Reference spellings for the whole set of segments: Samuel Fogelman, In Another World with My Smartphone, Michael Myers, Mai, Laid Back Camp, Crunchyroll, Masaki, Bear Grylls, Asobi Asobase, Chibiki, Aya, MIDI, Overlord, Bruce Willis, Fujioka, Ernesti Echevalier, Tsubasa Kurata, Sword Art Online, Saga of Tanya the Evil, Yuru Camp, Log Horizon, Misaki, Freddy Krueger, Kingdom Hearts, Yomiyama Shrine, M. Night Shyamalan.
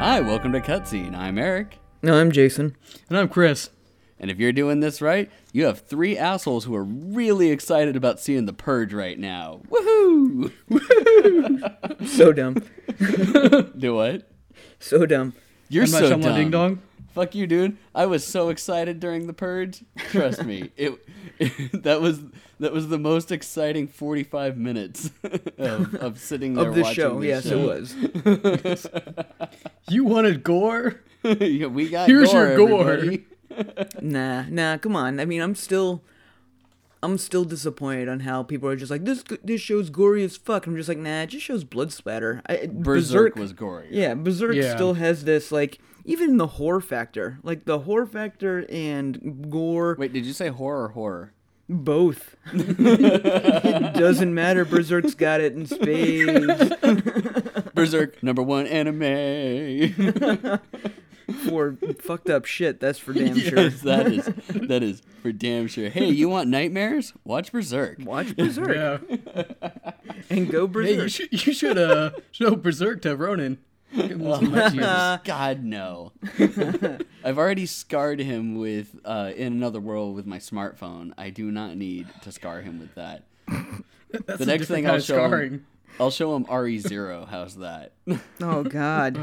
Hi, welcome to Cutscene. I'm Eric. No, I'm Jason. And I'm Chris. And if you're doing this right, you have three assholes who are really excited about seeing The Purge right now. Woohoo! Woohoo! So dumb. Do what? So dumb. You're so dumb. I'm not Shyamalan Ding Dong. Fuck you, dude. I was so excited during The Purge. Trust me. That was the most exciting 45 minutes of sitting there watching this show. Yes, show. It was. You wanted gore? Yeah, we got Here's gore, your gore. Everybody. Nah, come on. I mean, I'm still disappointed on how people are just like, this show's gory as fuck. I'm just like, nah, it just shows blood splatter. Berserk was gory. Yeah, Berserk still has this, like, even the horror factor. Like, the horror factor and gore. Wait, did you say horror or horror? Both. It doesn't matter. Berserk's got it in spades. Berserk, #1 anime. For fucked up shit, that's for damn sure. Yes, that is for damn sure. Hey, you want nightmares? Watch Berserk. Yeah. And go Berserk. Hey, you should show Berserk to Ronin. God, no. I've already scarred him with In Another World with My Smartphone. I do not need to scar him with that. The next thing I'll show him RE:Zero. How's that? Oh, God.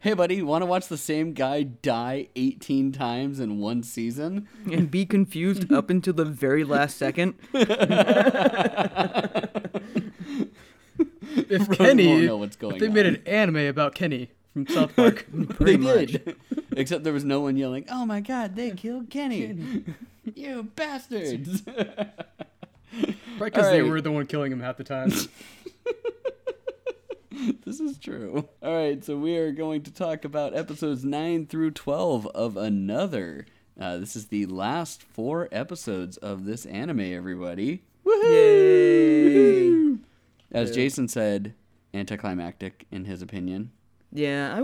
Hey, buddy, want to watch the same guy die 18 times in one season? And be confused up until the very last second? If they made an anime about Kenny from South Park. They did. Except there was no one yelling, "Oh, my God, they killed Kenny. You bastards." Probably because they were the one killing him half the time. This is true. All right, so we are going to talk about episodes 9 through 12 of Another. This is the last 4 episodes of this anime, everybody. Woohoo! Yay! As Jason said, anticlimactic in his opinion. Yeah,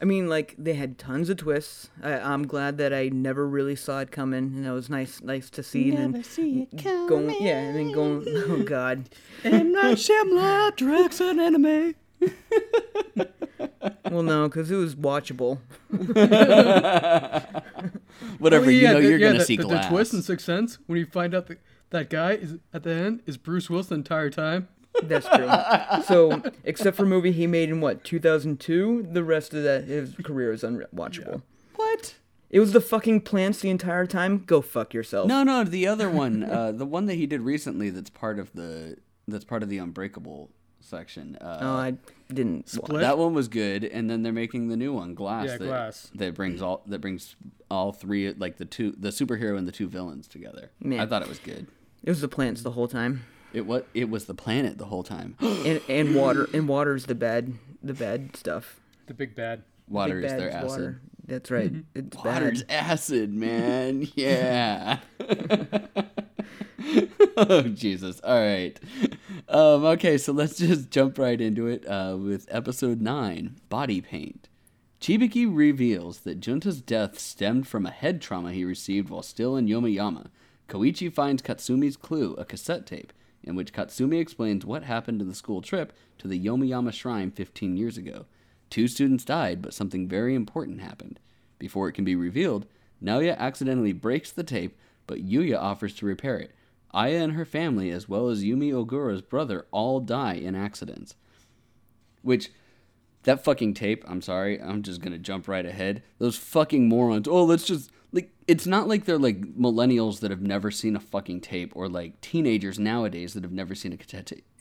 I mean, they had tons of twists. I'm glad that I never really saw it coming, and it was nice to see. Never see it coming. Oh God! And I Shyamalan directs an anime. Well, no, because it was watchable. Whatever, you're gonna see glass. The twist in Sixth Sense when you find out that guy is at the end is Bruce Willis the entire time. That's true. So, except for a movie he made in, 2002? The rest of his career is unwatchable. Yeah. What? It was the fucking plants the entire time? Go fuck yourself. No, the other one. The one that he did recently that's part of the Unbreakable section. I didn't. Split? That one was good, and then they're making the new one, Glass. Yeah, Glass. That brings all three, like the superhero and the 2 villains together. Man. I thought it was good. It was the plants the whole time. It was the planet the whole time. and water. And water's the bad stuff. The big bad. Water is their acid. Water. That's right. Mm-hmm. It's water's bad. Acid, man. Yeah. Oh, Jesus. All right. Okay, so let's just jump right into it with episode 9, Body Paint. Chibiki reveals that Junta's death stemmed from a head trauma he received while still in Yomiyama. Koichi finds Katsumi's clue, a cassette tape, in which Katsumi explains what happened in the school trip to the Yomiyama Shrine 15 years ago. 2 students died, but something very important happened. Before it can be revealed, Naoya accidentally breaks the tape, but Yuya offers to repair it. Aya and her family, as well as Yumi Ogura's brother, all die in accidents. Which, that fucking tape, I'm sorry, I'm just gonna jump right ahead. Those fucking morons, it's not like they're like millennials that have never seen a fucking tape or like teenagers nowadays that have never seen a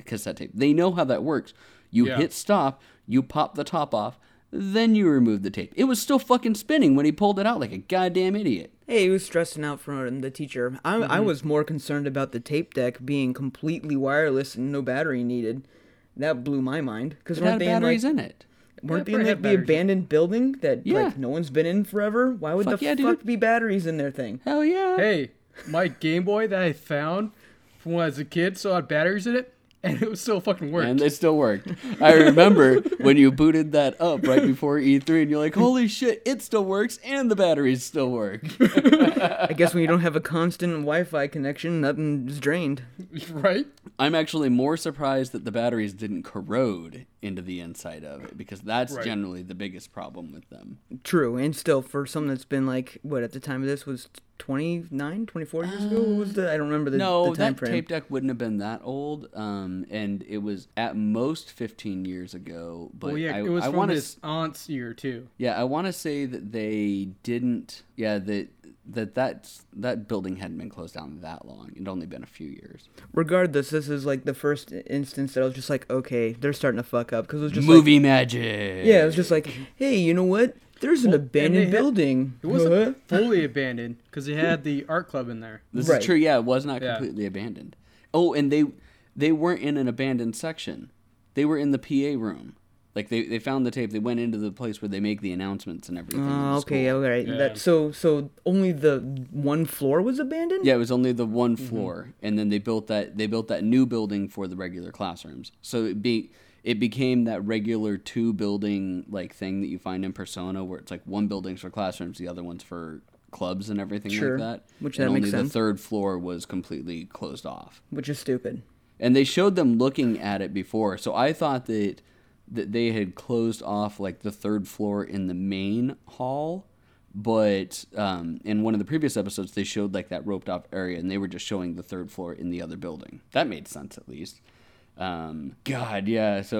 cassette tape. They know how that works. You hit stop, you pop the top off, then you remove the tape. It was still fucking spinning when he pulled it out like a goddamn idiot. Hey, he was stressing out from the teacher. I was more concerned about the tape deck being completely wireless and no battery needed. That blew my mind. Because weren't they batteries in it? Weren't they in like the abandoned building that no one's been in forever? Why would be batteries in their thing? Hell yeah. Hey, my Game Boy that I found from when I was a kid still had batteries in it, and it was still fucking worked. And they still worked. I remember when you booted that up right before E3, and you're like, holy shit, it still works, and the batteries still work. I guess when you don't have a constant Wi-Fi connection, nothing's drained. Right? I'm actually more surprised that the batteries didn't corrode into the inside of it, because that's right. generally the biggest problem with them. True. And still, for something that's been like, what, at the time of this was 24 years ago? What was the, I don't remember the, no, the time frame. No, that tape deck wouldn't have been that old, and it was at most 15 years ago. But well, yeah, it was from his aunt's year, too. Yeah, I want to say that they didn't, yeah, that building hadn't been closed down that long. It'd only been a few years. Regardless, this is like the first instance that I was just like, okay, they're starting to fuck up, because it was just movie like, magic. Yeah, it was just like, hey, you know what? There's an abandoned building. It wasn't fully abandoned, because they had the art club in there. This right. is true. Yeah, it was not completely abandoned. Oh, and they weren't in an abandoned section. They were in the PA room. Like, they found the tape. They went into the place where they make the announcements and everything. Oh, okay, all right. Yeah. So only the one floor was abandoned? Yeah, it was only the one floor, and then they built that new building for the regular classrooms. So it became that regular two building like thing that you find in Persona, where it's like one building's for classrooms, the other one's for clubs and everything like that. Which and that only makes sense. The third floor was completely closed off, which is stupid. And they showed them looking at it before, so I thought that they had closed off like the third floor in the main hall, but in one of the previous episodes they showed like that roped off area, and they were just showing the third floor in the other building. That made sense, at least. So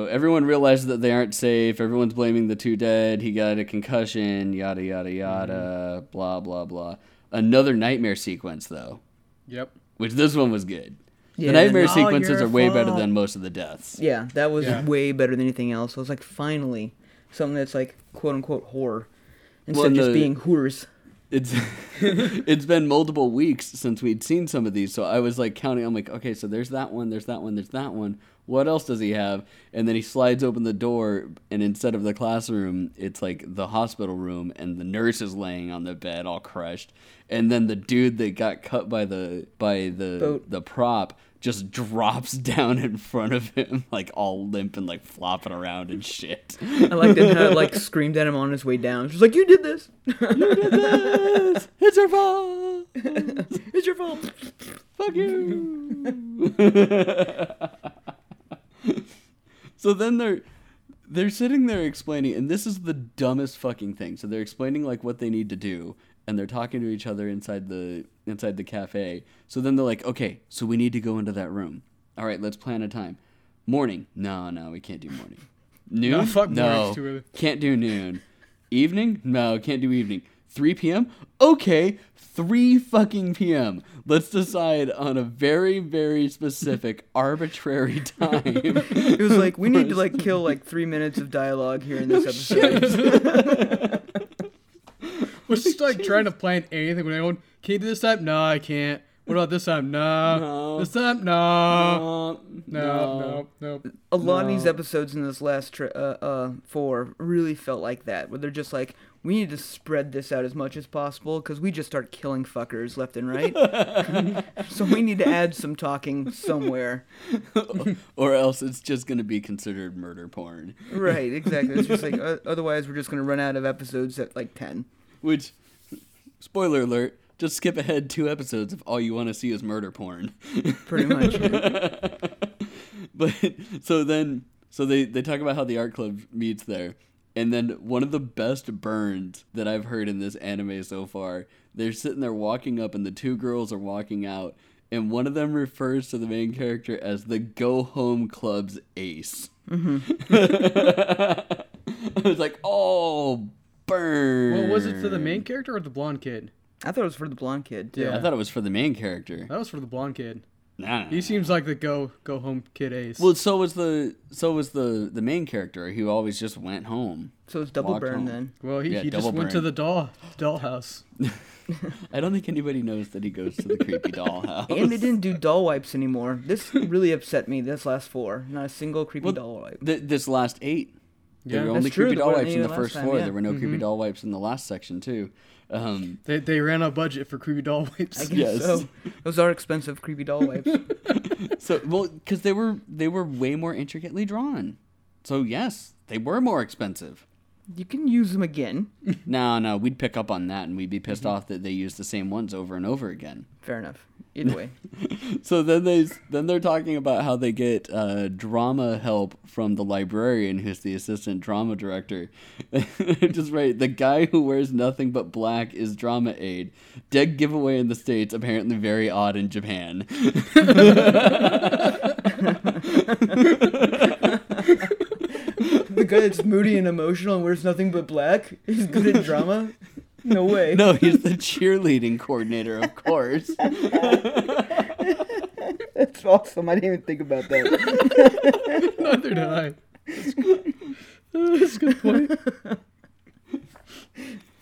everyone realizes that they aren't safe. Everyone's blaming the two dead. He got a concussion, yada, yada, yada, blah, blah, blah. Another nightmare sequence, though. Yep. Which this one was good. Yeah, the nightmare sequences are way better than most of the deaths. Yeah, that was way better than anything else. I was like, finally, something that's like quote-unquote horror instead of just being horrors. It's been multiple weeks since we'd seen some of these, so I was like counting. I'm like, okay, so there's that one, there's that one, there's that one. What else does he have? And then he slides open the door, and instead of the classroom, it's like the hospital room, and the nurse is laying on the bed all crushed. And then the dude that got cut by the boat. The prop just drops down in front of him, like all limp and like flopping around and shit. I liked it how it like screamed at him on his way down. She's like, "You did this! You did this! It's your fault! It's your fault! Fuck you!" So then they're sitting there explaining, and this is the dumbest fucking thing. So they're explaining like what they need to do, and they're talking to each other inside the cafe. So then they're like, okay, so we need to go into that room. All right, let's plan a time. Morning. No, we can't do morning. Noon? No, fuck mornings too early. Can't do noon. Evening? No, can't do evening. 3 p.m.? Okay, 3 fucking p.m. Let's decide on a very, very specific, arbitrary time. It was like, we need to like kill like 3 minutes of dialogue here in this episode. Was just like trying to plan anything with anyone. Can you do this time? No, I can't. What about this time? No. This time? No. A lot of these episodes in this last four really felt like that, where they're just like, we need to spread this out as much as possible because we just start killing fuckers left and right. So we need to add some talking somewhere. Or else it's just going to be considered murder porn. Right, exactly. It's just like, otherwise we're just going to run out of episodes at like 10. Which, spoiler alert, just skip ahead 2 episodes if all you want to see is murder porn. Pretty much. Yeah. But so they talk about how the art club meets there. And then one of the best burns that I've heard in this anime so far, they're sitting there walking up and the two girls are walking out. And one of them refers to the main character as the Go Home Club's ace. I was like, oh, burn. Well, was it for the main character or the blonde kid? I thought it was for the blonde kid, too. Yeah, I thought it was for the main character. That was for the blonde kid. Nah. He seems like the go home kid ace. Well, so was the main character who always just went home. So it's double burn home. Then. Well, he just went to the dollhouse. I don't think anybody knows that he goes to the creepy dollhouse. And they didn't do doll wipes anymore. This really upset me. This last 4, not a single creepy doll wipe. This last 8. There were only creepy doll wipes in the first 4. Yeah. There were no creepy doll wipes in the last section, too. They ran out of budget for creepy doll wipes. I guess so. Those are expensive creepy doll wipes. So, well, because they were way more intricately drawn. So, yes, they were more expensive. You can use them again. No, we'd pick up on that, and we'd be pissed off that they use the same ones over and over again. Fair enough. Either way. So then they're talking about how they get drama help from the librarian, who's the assistant drama director. Just right. The guy who wears nothing but black is drama aide. Dead giveaway in the States, apparently very odd in Japan. The guy that's moody and emotional and wears nothing but black is good at drama? No way. No, he's the cheerleading coordinator, of course. That's awesome. I didn't even think about that. Neither did I. That's a good point.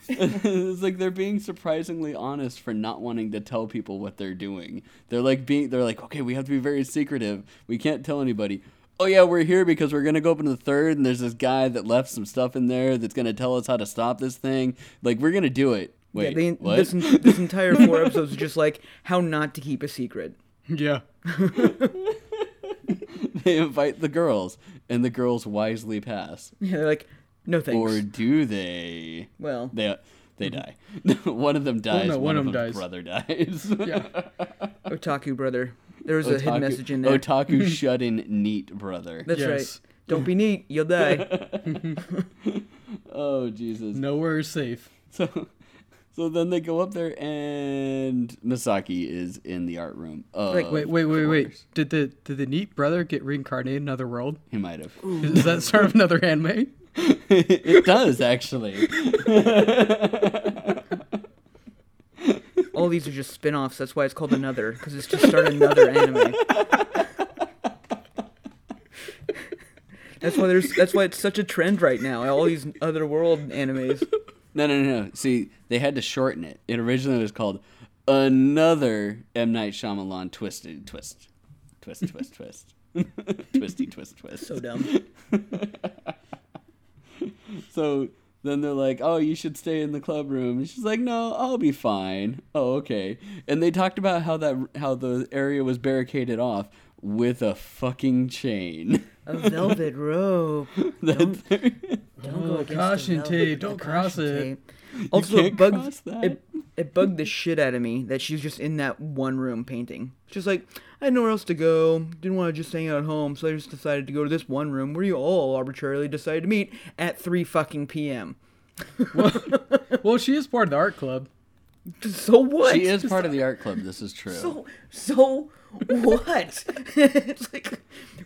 It's like they're being surprisingly honest for not wanting to tell people what they're doing. They're like, okay, we have to be very secretive. We can't tell anybody. Oh yeah, we're here because we're gonna go up into the third, and there's this guy that left some stuff in there that's gonna tell us how to stop this thing. Like, we're gonna do it. Wait, yeah, what? This entire 4 episodes is just like how not to keep a secret. Yeah. They invite the girls, and the girls wisely pass. Yeah, they're like, no thanks. Or do they? Well, they die. One of them dies. Well, no, one of them dies. Brother dies. Yeah. Otaku brother. There was a hidden message in there. Otaku shut in neat, brother. That's yes. Right. Don't be neat. You'll die. Oh, Jesus. Nowhere is safe. So then they go up there, and Misaki is in the art room. Like, wait. Did the neat brother get reincarnated in Another World? He might have. Does that sort of another anime? It does, actually. All these are just spin-offs. That's why it's called Another, because it's just start another anime. That's why it's such a trend right now. All these other world animes. No. See, they had to shorten it. It originally was called Another M. Night Shyamalan Twisted Twist. Twist, twist, twist. Twisty, twist, twist. So dumb. So then they're like, oh, you should stay in the club room. And she's like, no, I'll be fine. Oh, okay. And they talked about how the area was barricaded off with a fucking chain. A velvet rope. Don't go against caution tape. Don't cross it. Also, it bugged the shit out of me that she's just in that one room painting. Just like, I had nowhere else to go. Didn't want to just hang out at home, so I just decided to go to this one room where you all arbitrarily decided to meet at 3 fucking p.m. Well, she is part of the art club. So what? She is part of the art club. This is true. So what? It's like,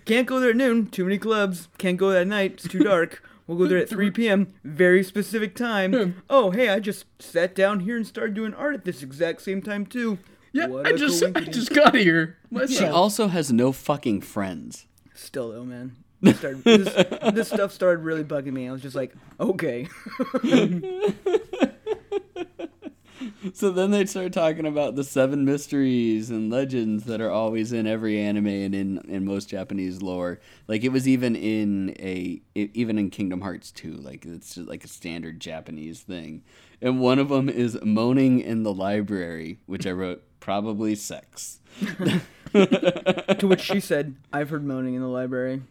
can't go there at noon. Too many clubs. Can't go at night. It's too dark. We'll go there at 3 p.m. Very specific time. Oh, hey, I just sat down here and started doing art at this exact same time, too. Yeah, I just got here. She also has no fucking friends. Still, though, man. This stuff started really bugging me. I was just like, okay. So then they start talking about the 7 mysteries and legends that are always in every anime and in most Japanese lore. Like, it was even in Kingdom Hearts 2. Like, it's just like a standard Japanese thing. And one of them is moaning in the library, which I wrote, probably sex. To which she said, I've heard moaning in the library.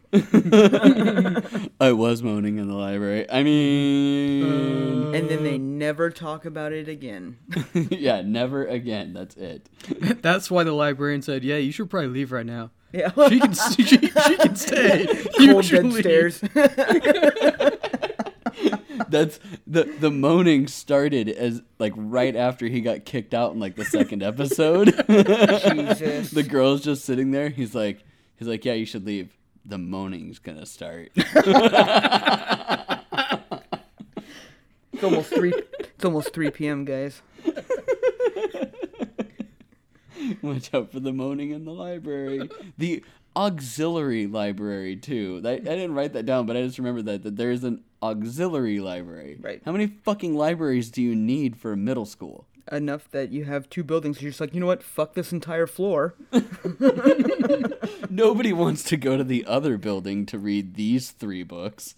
I was moaning in the library. I mean... And then they never talk about it again. Yeah, never again. That's it. That's why the librarian said, yeah, you should probably leave right now. Yeah. She can stay. Cold dead stairs. That's the moaning started as like right after he got kicked out in like the 2nd episode. Jesus. The girl's just sitting there. He's like, yeah, you should leave. The moaning's gonna start. It's almost 3 p.m., guys. Watch out for the moaning in the library. The auxiliary library too. I didn't write that down, but I just remembered that there is an auxiliary library. Right. How many fucking libraries do you need for middle school? Enough that you have 2 buildings. You're just like, you know what? Fuck this entire floor. Nobody wants to go to the other building to read these 3 books.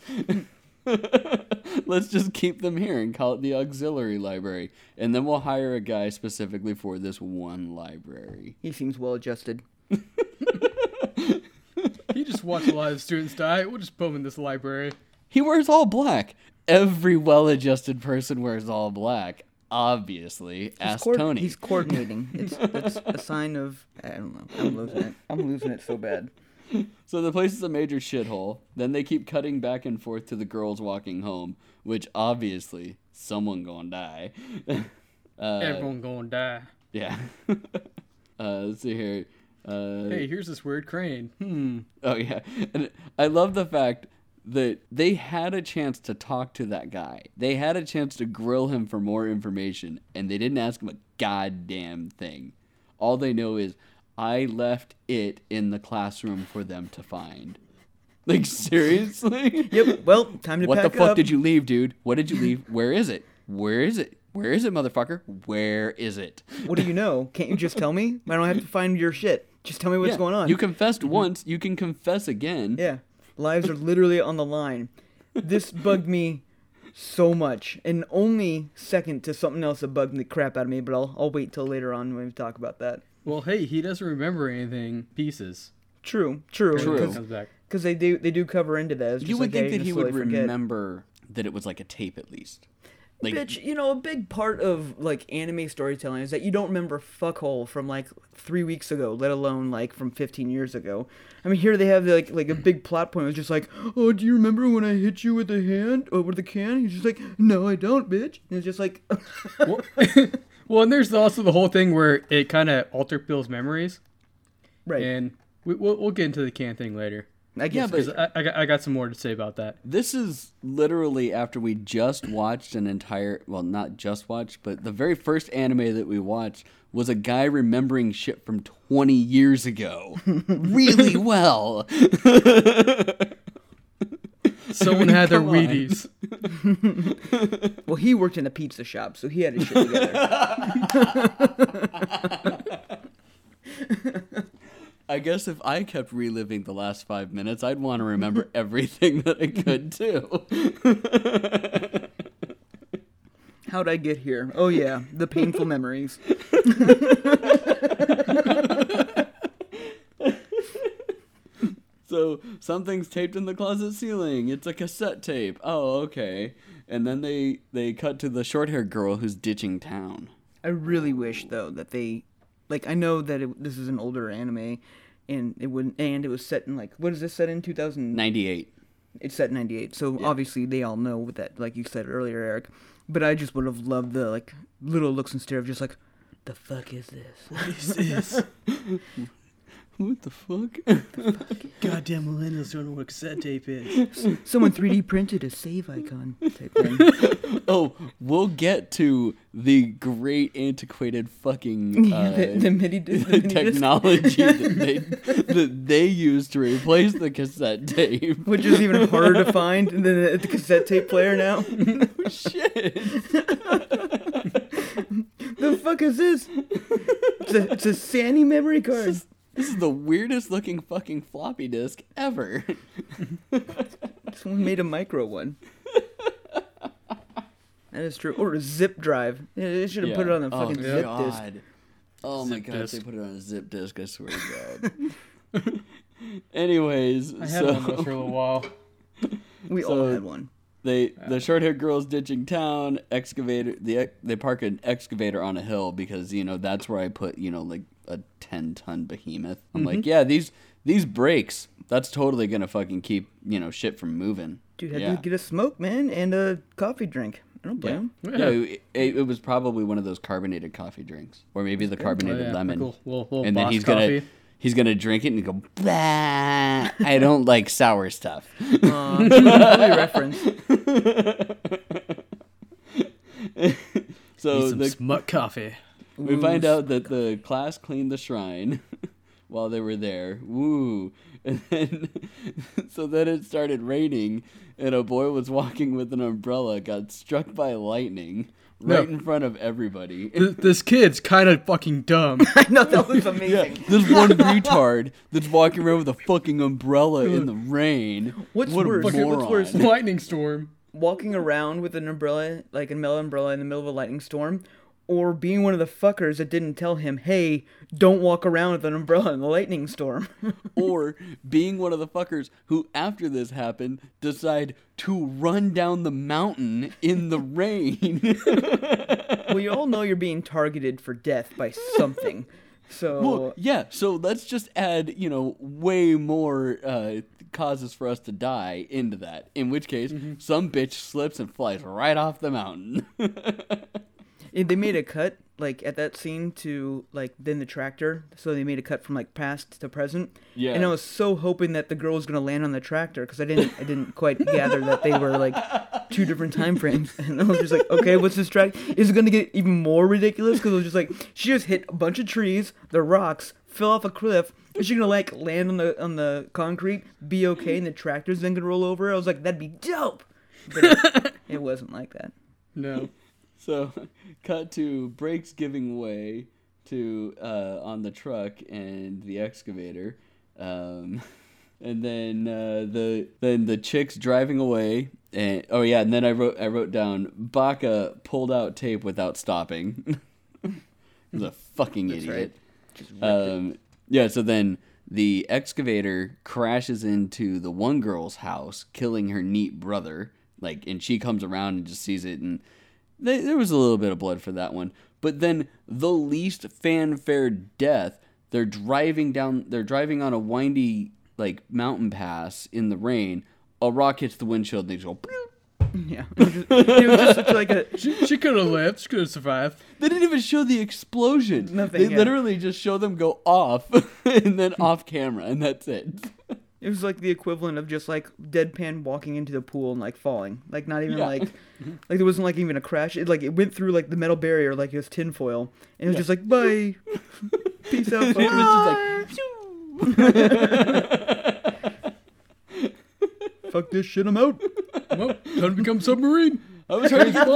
Let's just keep them here and call it the auxiliary library. And then we'll hire a guy specifically for this one library. He seems well-adjusted. He just watched a lot of students die. We'll just put him in this library. He wears all black. Every well-adjusted person wears all black, obviously. Ask Tony. He's coordinating. It's a sign of... I don't know. I'm losing it. I'm losing it so bad. So the place is a major shithole. Then they keep cutting back and forth to the girls walking home, which obviously someone gonna die. Everyone gonna die. Yeah. Let's see here. Hey, here's this weird crane. Oh, yeah. And I love the fact that they had a chance to talk to that guy. They had a chance to grill him for more information, and they didn't ask him a goddamn thing. All they know is, I left it in the classroom for them to find. Like, seriously? Yep, well, time to pack up. What the fuck did you leave, dude? What did you leave? Where is it? Where is it? Where is it, motherfucker? Where is it? What do you know? Can't you just tell me? I don't have to find your shit. Just tell me what's going on. You confessed once. You can confess again. Yeah. Lives are literally on the line. This bugged me so much. And only second to something else that bugged the crap out of me, but I'll wait till later on when we talk about that. Well, hey, he doesn't remember anything. Pieces. True. Because they do cover into that. You would think that he would remember that it was like a tape at least. Like, bitch, you know, a big part of, like, anime storytelling is that you don't remember fuckhole from, like, 3 weeks ago, let alone, like, from 15 years ago. I mean, here they have, like a big plot point. It's just like, oh, do you remember when I hit you with a hand or with a can? He's just like, no, I don't, bitch. And it's just like... Well, and there's also the whole thing where it kind of altered Bill's memories. Right. And we'll get into the can thing later. I guess, yeah, but I got some more to say about that. This is literally after we just watched an entire... Well, not just watched, but the very first anime that we watched was a guy remembering shit from 20 years ago. Really well. Someone had their Wheaties. Well, he worked in a pizza shop, so he had his shit together. I guess if I kept reliving the last 5 minutes, I'd want to remember everything that I could, too. How'd I get here? Oh, yeah, the painful memories. So something's taped in the closet ceiling. It's a cassette tape. Oh, okay. And then they cut to the short-haired girl who's ditching town. I really wish, though, that they... Like, I know that this is an older anime, and it was set in, like, what is this set in, 98? It's set in 98, so yeah. Obviously they all know what that, like you said earlier, Eric, but I just would have loved the, like, little looks and stare of just like, the fuck is this? What is this? What the fuck? Goddamn millennials don't know what cassette tape is. Someone 3D printed a save icon type thing. Oh, we'll get to the great antiquated fucking the MIDI technology that they used to replace the cassette tape. Which is even harder to find than the cassette tape player now. Oh, shit. The fuck is this? It's a Sandy memory card. This is the weirdest looking fucking floppy disk ever. Someone made a micro one. That is true. Or a zip drive. They should have put it on a fucking zip disk. Oh my god, they put it on a zip disk, I swear to god. Anyways, I had one for a little while. We all had one. The short-haired girl's ditching town, excavator. They park an excavator on a hill because, you know, that's where I put, you know, like a 10-ton behemoth. I'm like, yeah, these brakes, that's totally going to fucking keep, you know, shit from moving. Dude, I did get a smoke, man, and a coffee drink. I don't blame him. Yeah. It was probably one of those carbonated coffee drinks, or maybe the carbonated lemon. Like little and then he's going to drink it and go, bah, I don't like sour stuff. Reference. So some smut coffee. We find out that the class cleaned the shrine while they were there. Woo. And then, so then it started raining, and a boy was walking with an umbrella, got struck by lightning in front of everybody. This kid's kind of fucking dumb. I know, that was amazing. Yeah, this one retard that's walking around with a fucking umbrella in the rain. What's worse? Lightning storm. Walking around with an umbrella, like a umbrella in the middle of a lightning storm. or being one of the fuckers that didn't tell him, hey, don't walk around with an umbrella in the lightning storm. Or being one of the fuckers who, after this happened, decide to run down the mountain in the rain. Well, you all know you're being targeted for death by something. So well, yeah, so let's just add, you know, way more causes for us to die into that. In which case, some bitch slips and flies right off the mountain. They made a cut, like, at that scene to, like, then the tractor. So they made a cut from, like, past to present. Yeah. And I was so hoping that the girl was going to land on the tractor because I didn't quite gather that they were, like, two different time frames. And I was just like, okay, what's this track? Is it going to get even more ridiculous? Because it was just like, she just hit a bunch of trees, the rocks, fell off a cliff. Is she going to, like, land on the concrete, be okay, and the tractor's then going to roll over? I was like, that'd be dope. But it wasn't like that. No. So, cut to brakes giving way to on the truck and the excavator, and then the chick's driving away. And oh yeah, and then I wrote down Baka pulled out tape without stopping. He's a fucking idiot. Right. Yeah. So then the excavator crashes into the one girl's house, killing her neat brother. Like, and she comes around and just sees it and. There was a little bit of blood for that one. But then the least fanfare death, they're driving on a windy, like, mountain pass in the rain. A rock hits the windshield and they just go, yeah. It was just such like a... She could have lived. She could have survived. They didn't even show the explosion. Nothing, they literally just show them go off and then off camera and that's it. It was like the equivalent of just like deadpan walking into the pool and like falling. Like not even like there wasn't like even a crash. It went through like the metal barrier like it was tinfoil. And it was just like, bye. Peace out. Bye. Fuck this shit, I'm out. Well, time to become submarine. I was trying to get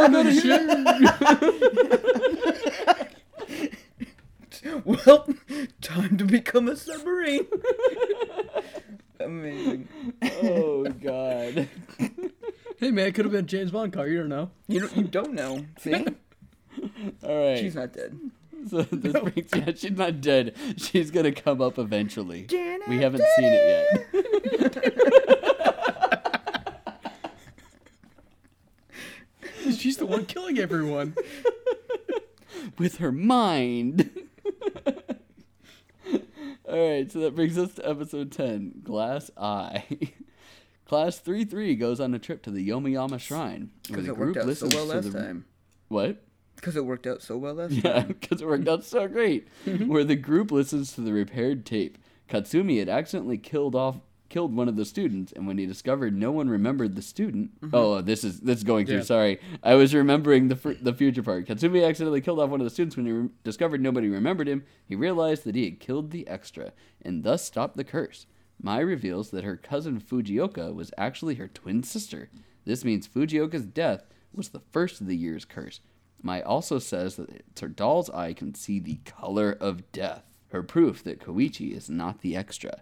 out of here. Well, time to become a submarine. Amazing. Oh, God. Hey, man, it could have been James Bond car. You don't know. You don't know. See? All right. She's not dead. So this brings, yeah, she's not dead. She's going to come up eventually. Janet we haven't seen it yet. She's the one killing everyone. With her mind. All right, so that brings us to episode 10, Glass Eye. Class 3-3 goes on a trip to the Yomiyama Shrine. Because it worked out so well last time. What? Because it worked out so well last time. Yeah, because it worked out so great. Where the group listens to the repaired tape. Katsumi had accidentally killed one of the students, and when he discovered no one remembered the student... Mm-hmm. Oh, this is going through, sorry. I was remembering the future part. Katsumi accidentally killed off one of the students when he discovered nobody remembered him. He realized that he had killed the extra, and thus stopped the curse. Mai reveals that her cousin Fujioka was actually her twin sister. This means Fujioka's death was the first of the year's curse. Mai also says that it's her doll's eye can see the color of death, her proof that Koichi is not the extra.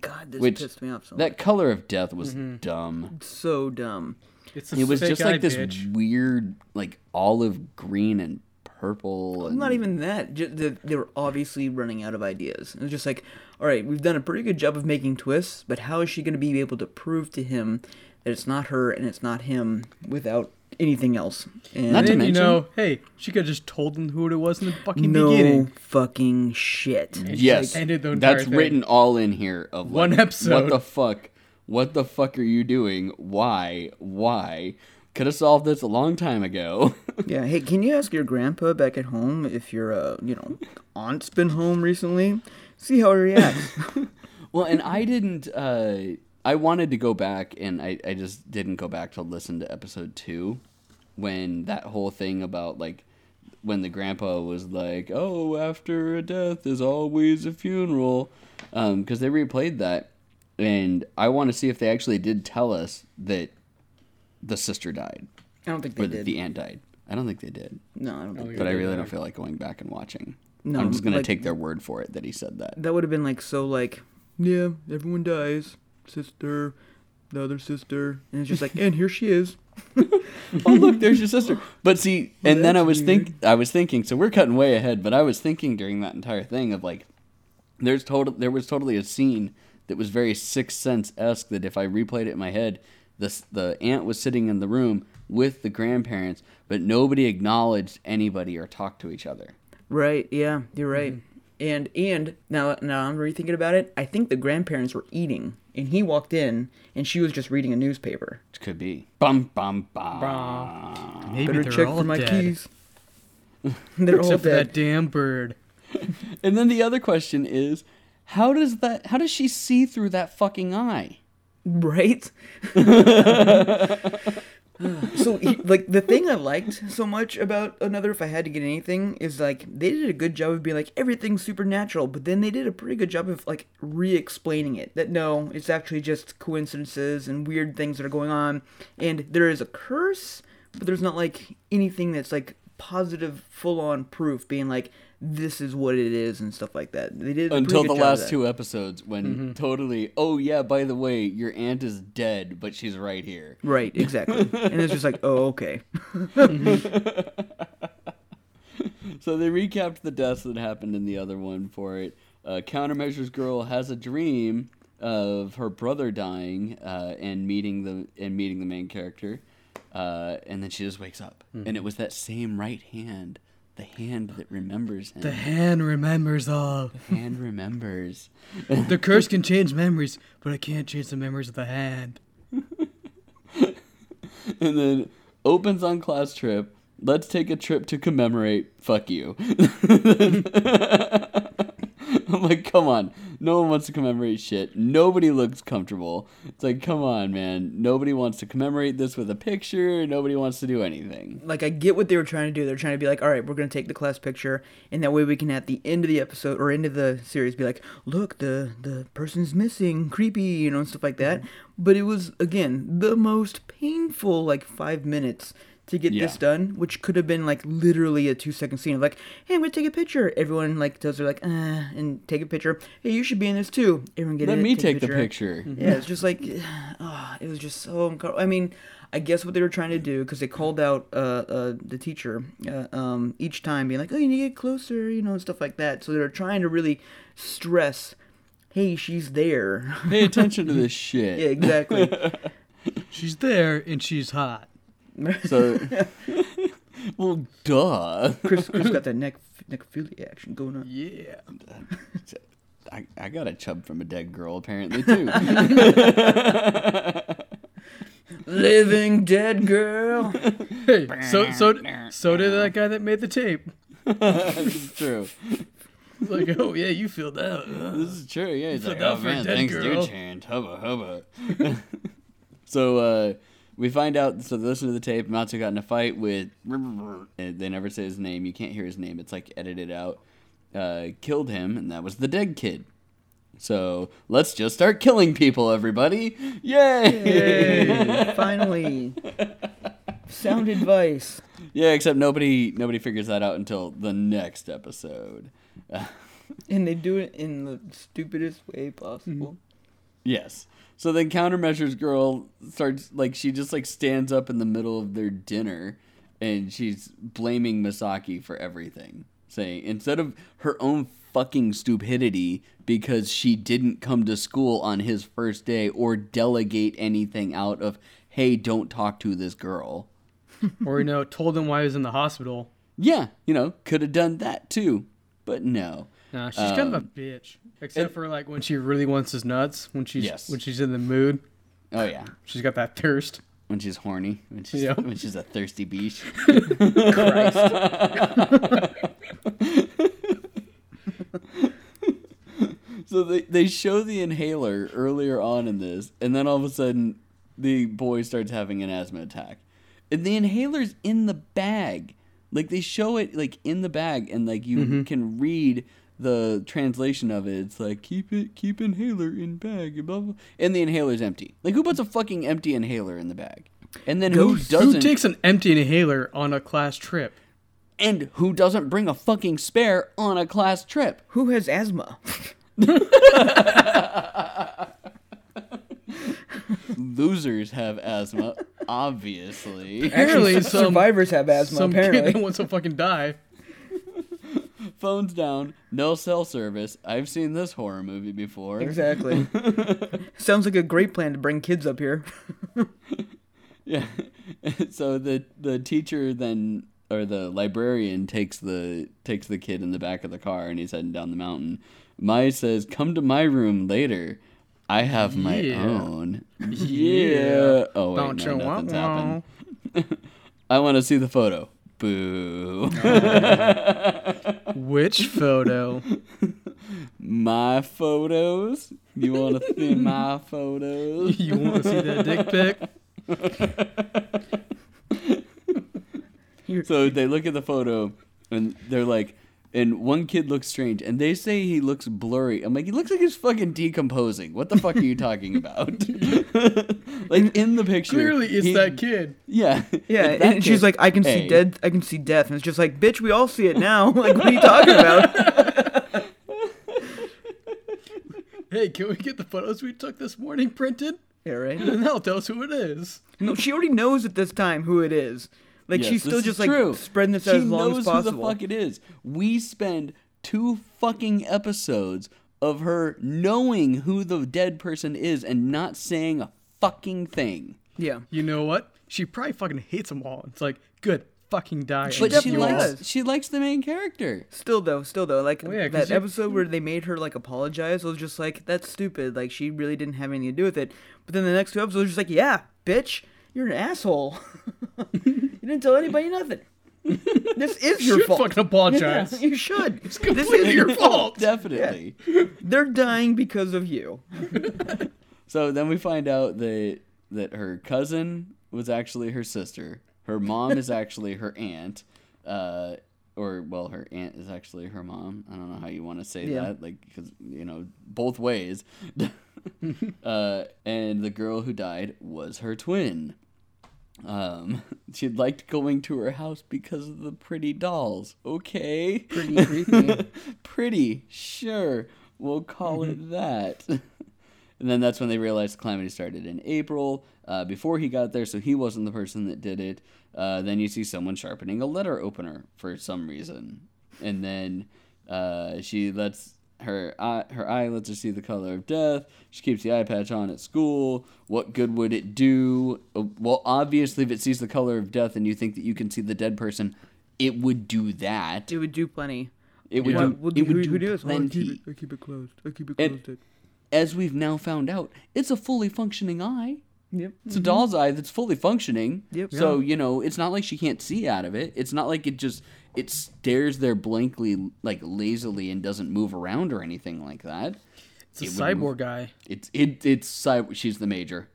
God, this pissed me off so much. That color of death was dumb. So dumb. It was just like this weird, like, olive green and purple. And... Not even that. Just, they were obviously running out of ideas. It was just like, all right, we've done a pretty good job of making twists, but how is she going to be able to prove to him that it's not her and it's not him without anything else? And not to mention, you know, hey, she could have just told them who it was in the fucking beginning. No fucking shit. Yes, like, that's thing. Written all in here. Of like, one episode. What the fuck? What the fuck are you doing? Why? Why? Could have solved this a long time ago. Yeah. Hey, can you ask your grandpa back at home if your, you know, aunt's been home recently? See how he reacts. Well, and I didn't. I wanted to go back, and I just didn't go back to listen to episode 2 when that whole thing about, like, when the grandpa was like, oh, after a death is always a funeral, because they replayed that, and I want to see if they actually did tell us that the sister died. I don't think they did. Or that the aunt died. I don't think they did. No, I don't think they did. But I really don't feel like going back and watching. No, I'm just going to take their word for it that he said that. That would have been, like, so, like, yeah, everyone dies. Sister, the other sister, and it's just like, and here she is, Oh, look, there's your sister. But see, and then I was thinking, so we're cutting way ahead, but I was thinking during that entire thing of like, there was totally a scene that was very Sixth Sense-esque that if I replayed it in my head, the aunt was sitting in the room with the grandparents, but nobody acknowledged anybody or talked to each other. Right, yeah, you're right. Mm-hmm. And now I'm rethinking about it, I think the grandparents were eating, and he walked in, and she was just reading a newspaper. It could be. Bum, bum, bum. Bah. Maybe better check for my keys. They're all dead. Except for that damn bird. And then the other question is, how does she see through that fucking eye? Right? So, like, the thing I liked so much about Another, if I had to get anything, is, like, they did a good job of being like, everything's supernatural, but then they did a pretty good job of, like, re-explaining it. That, no, it's actually just coincidences and weird things that are going on, and there is a curse, but there's not, like, anything that's, like, positive, full-on proof being like, this is what it is and stuff like that. They did until the last two episodes when totally, oh yeah, by the way, your aunt is dead, but she's right here. Right, exactly. And it's just like, oh, okay. So they recapped the deaths that happened in the other one for it. Countermeasures Girl has a dream of her brother dying and meeting the main character. And then she just wakes up. And it was that same right hand. The hand that remembers him. The hand remembers all. The hand remembers. The curse can change memories, but it can't change the memories of the hand. And then opens on class trip. Let's take a trip to commemorate. Fuck you. I'm like, come on. No one wants to commemorate shit. Nobody looks comfortable. It's like, come on, man. Nobody wants to commemorate this with a picture. Nobody wants to do anything. Like, I get what they were trying to do. They're trying to be like, all right, we're going to take the class picture, and that way we can at the end of the episode or end of the series be like, look, the person's missing, creepy, you know, and stuff like that. But it was, again, the most painful, like, 5 minutes to get this done, which could have been, like, literally a 2-second scene of, like, hey, I'm going to take a picture. Everyone, like, does their, like, and take a picture. Hey, you should be in this, too. Everyone get in. Let me take the picture. Yeah, it's just, like, it was just so uncomfortable. I mean, I guess what they were trying to do, because they called out the teacher each time, being like, oh, you need to get closer, you know, and stuff like that. So they were trying to really stress, hey, she's there. Pay attention to this shit. Yeah, exactly. She's there, and she's hot. So, well, duh. Chris got that necrophilia action going on. Yeah, I got a chub from a dead girl apparently too. Living dead girl. Hey, so did that guy that made the tape. It's true. It's like, oh yeah, you filled out. This is true. Yeah, he's like, oh man, thanks, dude, Chan. Hubba. So, we find out, so they listen to the tape, Matsu got in a fight with, they never say his name, you can't hear his name, it's like edited out, killed him, and that was the dead kid. So, let's just start killing people, everybody! Yay! Finally! Sound advice. Yeah, except nobody figures that out until the next episode. And they do it in the stupidest way possible. Yes. So then Countermeasures Girl starts, like, she just, like, stands up in the middle of their dinner, and she's blaming Misaki for everything, saying, instead of her own fucking stupidity, because she didn't come to school on his first day or delegate anything out of, hey, don't talk to this girl. Or, you know, told him why he was in the hospital. Yeah, you know, could have done that, too, but no. Nah, she's kind of a bitch. Except for, like, when she really wants his nuts, when she's in the mood. Oh, yeah. She's got that thirst. When she's horny. When she's a thirsty beach. Christ. So they show the inhaler earlier on in this, and then all of a sudden, the boy starts having an asthma attack. And the inhaler's in the bag. Like, they show it, like, in the bag, and, like, you can read the translation of it. It's like, keep inhaler in bag, blah, blah. And the inhaler's empty. Like, who puts a fucking empty inhaler in the bag? And then who doesn't? Who takes an empty inhaler on a class trip? And who doesn't bring a fucking spare on a class trip? Who has asthma? Losers have asthma. Obviously. Apparently, actually, some survivors have asthma, some apparently. Some kid wants to fucking die. Phones down, no cell service. I've seen this horror movie before. Exactly. Sounds like a great plan to bring kids up here. Yeah. So the teacher then, or the librarian, takes the kid in the back of the car, and he's heading down the mountain. Mai says, "Come to my room later. I have my own." Yeah. Oh, wait, don't no, you nothing's happened. I want to see the photo. Boo. Which photo? My photos? You want to see my photos? You want to see that dick pic? So they look at the photo, and they're like, and one kid looks strange, and they say he looks blurry. I'm like, he looks like he's fucking decomposing. What the fuck are you talking about? Like, in the picture, clearly it's that kid. Yeah, yeah. And kid, she's like, I can see death, and it's just like, bitch, we all see it now. Like, what are you talking about? Hey, can we get the photos we took this morning printed? Yeah, right. And that'll tell us who it is. No, she already knows at this time who it is. Like, yes, she's still just, like, true. Spreading this out as long as possible. She knows who the fuck it is. We spend 2 fucking episodes of her knowing who the dead person is and not saying a fucking thing. Yeah. You know what? She probably fucking hates them all. It's like, good, fucking die. But she likes the main character. Still, though. Like, well, yeah, that episode where they made her, like, apologize was just like, that's stupid. Like, she really didn't have anything to do with it. But then the next 2 episodes were just like, yeah, bitch. You're an asshole. You didn't tell anybody nothing. This is your fault. You should fucking apologize. Yeah, you should. It's completely this is your fault. Definitely. Yeah. They're dying because of you. So then we find out that her cousin was actually her sister. Her mom is actually her aunt. Her aunt is actually her mom. I don't know how you want to say that. Like, because, you know, both ways. And the girl who died was her twin. She liked going to her house because of the pretty dolls. Okay. Pretty creepy. Pretty, sure. We'll call it that. And then that's when they realized the calamity started in April, before he got there, so he wasn't the person that did it. Then you see someone sharpening a letter opener for some reason. And then she lets... Her eye lets her see the color of death. She keeps the eye patch on at school. What good would it do? Well, obviously, if it sees the color of death and you think that you can see the dead person, it would do that. It would do plenty. It would do plenty. I keep it closed. And as we've now found out, it's a fully functioning eye. Yep. It's a doll's eye that's fully functioning. Yep. So, you know, it's not like she can't see out of it. It's not like it stares there blankly, like lazily, and doesn't move around or anything like that. It's a cyborg guy. It's cyborg. She's the major.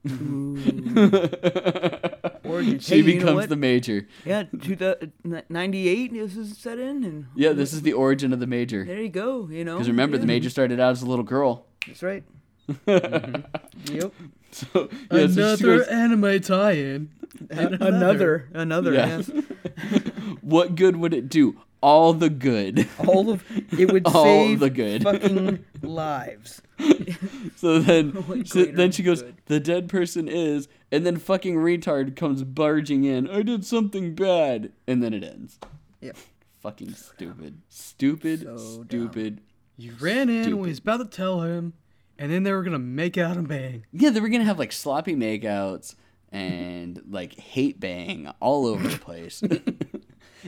She becomes the major. Yeah, 98. This is set in, and this is the origin of the major. There you go. You know, because remember, the major started out as a little girl. That's right. Mm-hmm. Yep. So, another anime tie-in. Another. Yeah. Yes. What good would it do? All the good. It would save fucking lives. So then she goes, good. The dead person is, and then fucking retard comes barging in. I did something bad, and then it ends. Yep. Fucking stupid. Stupid. You ran in when he was about to tell him, and then they were gonna make out and bang. Yeah, they were gonna have like sloppy makeouts and like hate bang all over the place.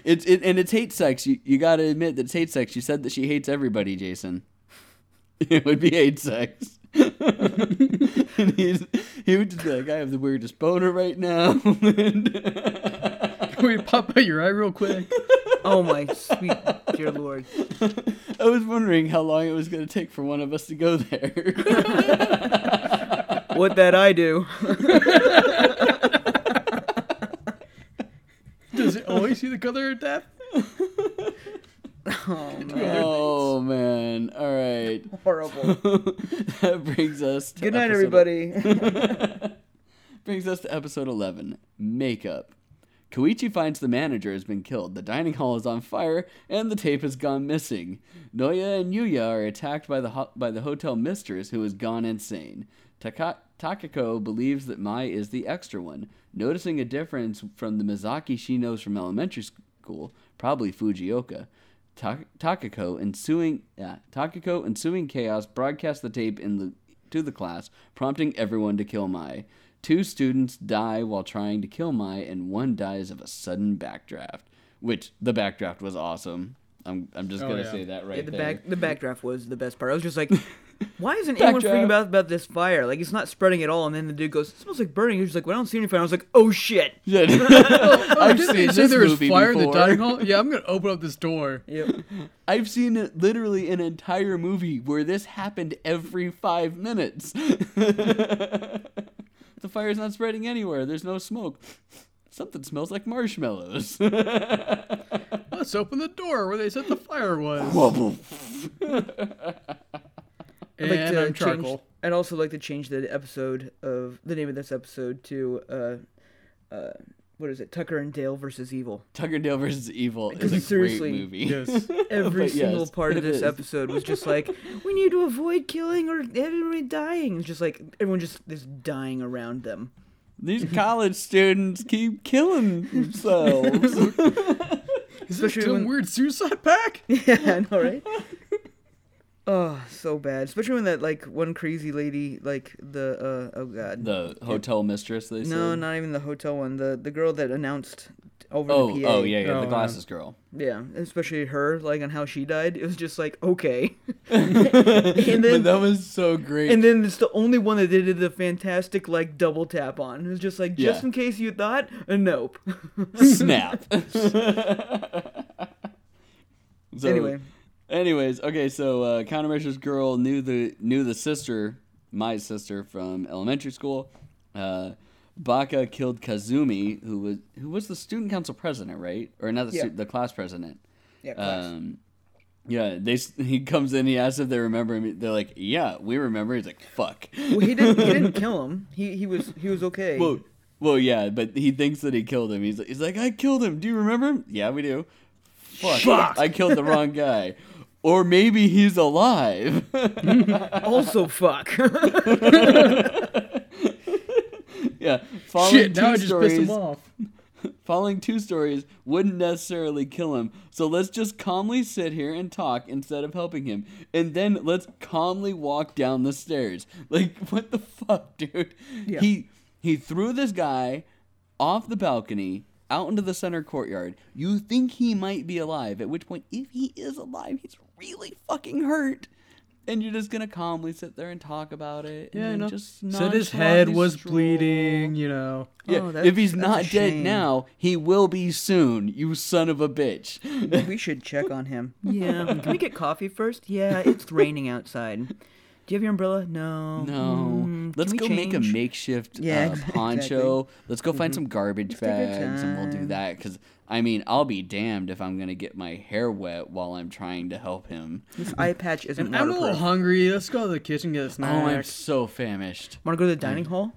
It's hate sex. You gotta admit that it's hate sex. You said that she hates everybody, Jason. It would be hate sex. And he would just be like, I have the weirdest boner right now. Can we pop out your eye real quick? Oh my sweet dear Lord. I was wondering how long it was gonna take for one of us to go there. What that I do. Does it always see the color of death? Oh man. All right. Horrible. That brings us to... Good night, everybody. Brings us to episode 11, Makeup. Koichi finds the manager has been killed, the dining hall is on fire, and the tape has gone missing. Naoya and Yuya are attacked by the hotel mistress, who has gone insane. Taka- Takako believes that Mai is the extra one, noticing a difference from the Misaki she knows from elementary school, probably Fujioka. Takako ensuing chaos broadcasts the tape to the class, prompting everyone to kill Mai. 2 students die while trying to kill Mai, and 1 dies of a sudden backdraft. Which the backdraft was awesome. I'm just gonna say that right there. The backdraft was the best part. I was just like, why isn't anyone freaking out about this fire? Like, it's not spreading at all. And then the dude goes, it smells like burning. He's like, well, I don't see any fire. I was like, oh shit. Yeah. I've seen this there movie was fire before. In the dining hall? Yeah, I'm gonna open up this door. Yep. I've seen it literally an entire movie where this happened every 5 minutes. The fire's not spreading anywhere. There's no smoke. Something smells like marshmallows. Let's open the door where they said the fire was. And like to charcoal. I'd also like to change the name of this episode to what is it? Tucker and Dale versus Evil. Tucker and Dale versus Evil is a seriously, great movie. Yes. Every single part of this episode was just like, we need to avoid killing or everyone dying. It's just like everyone just is dying around them. These college students keep killing themselves. Especially some weird suicide pack. Yeah, I know, right? Oh, so bad. Especially when that, like, one crazy lady, like, the, oh, God. The hotel mistress, they said? No, not even the hotel one. The girl that announced over the PA. Oh, yeah, the glasses girl. Yeah, especially her, like, on how she died. It was just like, okay. But that was so great. And then it's the only one that did the fantastic, like, double tap on. It was just like, just in case you thought, nope. Snap. So, Anyways, okay, so countermeasures girl knew the sister, my sister from elementary school. Baka killed Katsumi, who was the student council president, right? Or not the class president. Yeah, class. Yeah, he comes in, he asks if they remember him. They're like, "Yeah, we remember." He's like, "Fuck." Well, he didn't kill him. He was okay. Well, yeah, but he thinks that he killed him. He's like, "I killed him. Do you remember him?" "Yeah, we do." Fuck. I killed the wrong guy. Or maybe he's alive. Also, fuck. Yeah. Shit, now I just pissed him off. Following 2 stories wouldn't necessarily kill him. So let's just calmly sit here and talk instead of helping him. And then let's calmly walk down the stairs. Like, what the fuck, dude? Yeah. He threw this guy off the balcony out into the center courtyard. You think he might be alive, at which point, if he is alive, he's really fucking hurt. And you're just gonna calmly sit there and talk about it. Yeah, and just said his head was bleeding, you know. Yeah, if he's not dead now, he will be soon. You son of a bitch. We should check on him. Yeah. Can we get coffee first? Yeah, it's raining outside. Do you have your umbrella? No. Let's go change? Make a makeshift poncho. Exactly. Let's go find some garbage bags, and we'll do that. Because, I mean, I'll be damned if I'm going to get my hair wet while I'm trying to help him. This eye patch isn't waterproof. I'm a little hungry. Let's go to the kitchen and get a snack. Oh, I'm so famished. Want to go to the dining hall?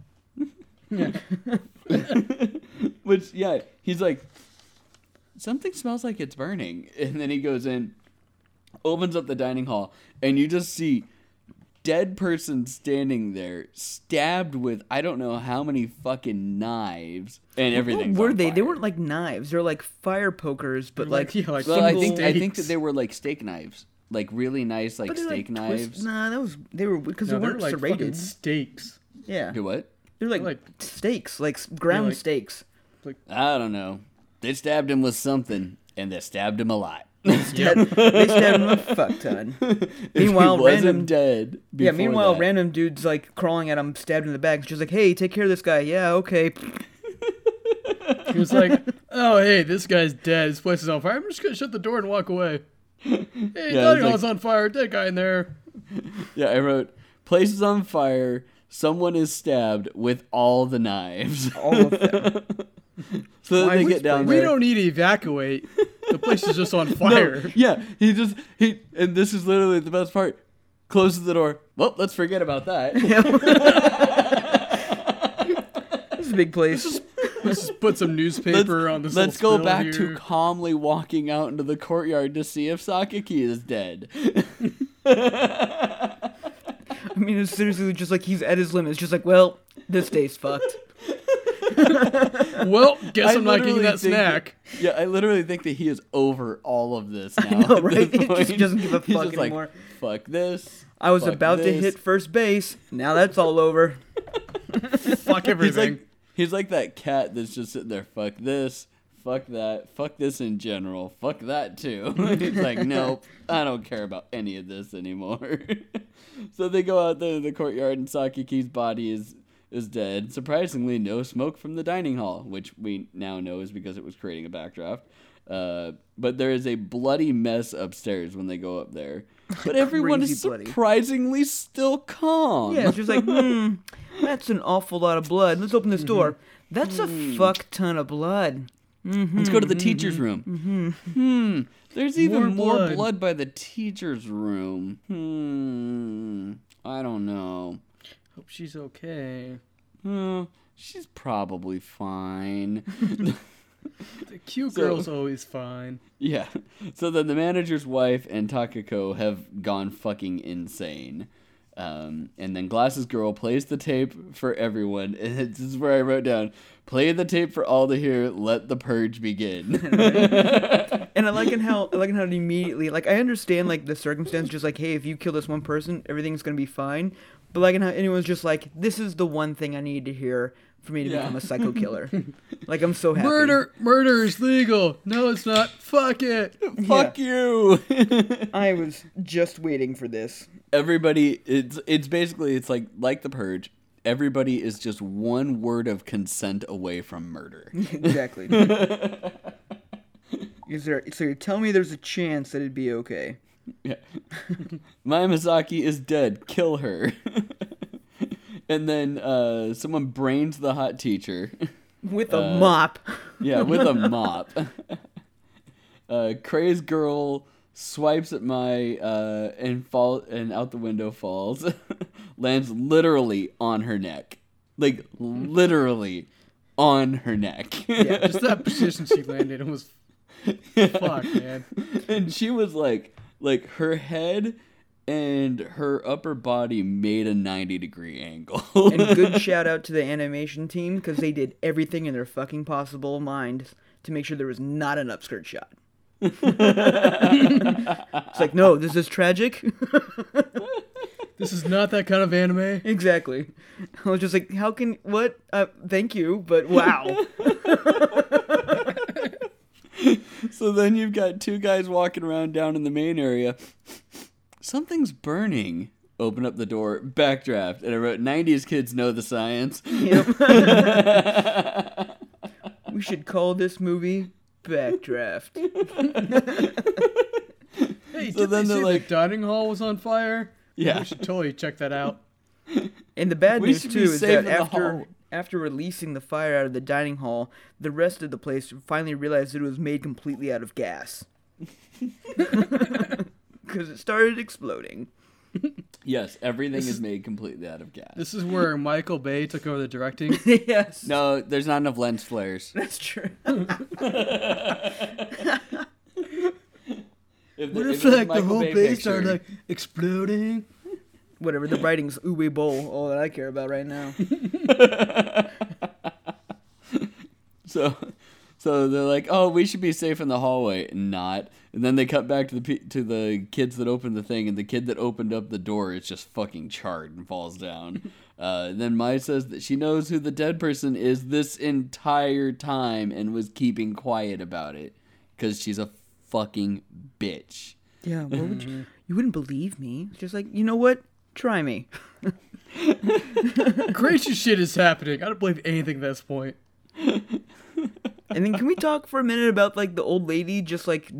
Yeah. Which, yeah, he's like, something smells like it's burning. And then he goes in, opens up the dining hall, and you just see dead person standing there, stabbed with I don't know how many fucking knives and everything. What were they? Fire. They weren't like knives. They were like fire pokers, but like well, I think that they were like steak knives, like really nice like steak knives. They weren't like serrated steaks. Yeah. Do what? They're like steaks, like ground steaks. Like, I don't know. They stabbed him with something, and they stabbed him a lot. They stabbed him a fuck ton. Meanwhile, random dude's like crawling at him, stabbed in the back. She's like, "Hey, take care of this guy." "Yeah, okay." He was like, "Oh, hey, this guy's dead. This place is on fire. I'm just gonna shut the door and walk away." "Hey, dining hall's on fire. Dead guy in there." Yeah, I wrote, "Place is on fire. Someone is stabbed with all the knives." All of them. So then they get down there. We don't need to evacuate. The place is just on fire. No, yeah, he and this is literally the best part. Closes the door. Well, let's forget about that. This is a big place. Let's just put some newspaper on this. Let's go back to calmly walking out into the courtyard to see if Sakaki is dead. I mean, it's seriously just like he's at his limit. It's just like, well, this day's fucked. Well, guess I'm not getting that snack. That, yeah, I literally think that he is over all of this now. I know, right? He just doesn't give a fuck anymore. Like, fuck this. I was about to hit first base. Now that's all over. Fuck everything. He's like that cat that's just sitting there, fuck this, fuck that, fuck this in general, fuck that too. He's like, nope, I don't care about any of this anymore. So they go out there to the courtyard and Sakiki's body is dead. Surprisingly, no smoke from the dining hall, which we now know is because it was creating a backdraft. But there is a bloody mess upstairs when they go up there. But everyone is surprisingly still calm. Yeah, it's just like, that's an awful lot of blood. Let's open this door. That's a fuck ton of blood. Mm-hmm. Let's go to the teacher's room. There's even more blood by the teacher's room. I don't know. Hope she's okay. She's probably fine. The cute girl's always fine. Yeah. So then the manager's wife and Takako have gone fucking insane. And then Glass's girl plays the tape for everyone. And this is where I wrote down, play the tape for all to hear, let the purge begin. And I like how it immediately, like, I understand, like, the circumstance, just like, hey, if you kill this one person, everything's going to be fine. But like, and how anyone's just like, this is the one thing I need to hear for me to become a psycho killer. Like, I'm so happy. Murder is legal. No, it's not. Fuck it. Yeah. Fuck you. I was just waiting for this. Everybody, it's basically, it's like the Purge. Everybody is just one word of consent away from murder. Exactly. So you're telling me there's a chance that it'd be okay? Yeah. Mai Misaki is dead. Kill her. And then someone brains the hot teacher. With a mop. Yeah, with a mop. Craze girl swipes at Mai and out the window falls. Lands literally on her neck. Like, literally on her neck. Yeah, just that position she landed and was... Fuck, man. And she was like her head and her upper body made a 90-degree angle. And good shout out to the animation team because they did everything in their fucking possible mind to make sure there was not an upskirt shot. It's like, no, this is tragic. This is not that kind of anime. Exactly. I was just like, how can, what? Thank you, but wow. So then you've got two guys walking around down in the main area. Something's burning. Open up the door. Backdraft. And I wrote, 90s kids know the science. Yep. We should call this movie Backdraft. Hey, so then they're like, the dining hall was on fire? Yeah. We should totally check that out. And the bad news, too, is that after releasing the fire out of the dining hall, the rest of the place finally realized that it was made completely out of gas. Because it started exploding. Yes, everything is made completely out of gas. This is where Michael Bay took over the directing. Yes. No, there's not enough lens flares. That's true. What if the whole bay started exploding? Whatever, the writing's uwe bowl, all that I care about right now. So they're like, oh, we should be safe in the hallway. Not. And then they cut back to the kids that opened the thing, and the kid that opened up the door is just fucking charred and falls down. And then Mai says that she knows who the dead person is this entire time and was keeping quiet about it because she's a fucking bitch. Yeah, what would you wouldn't believe me. It's just like, you know what? Try me. Crazy shit is happening. I don't believe anything at this point. And then can we talk for a minute about, like, the old lady just, like,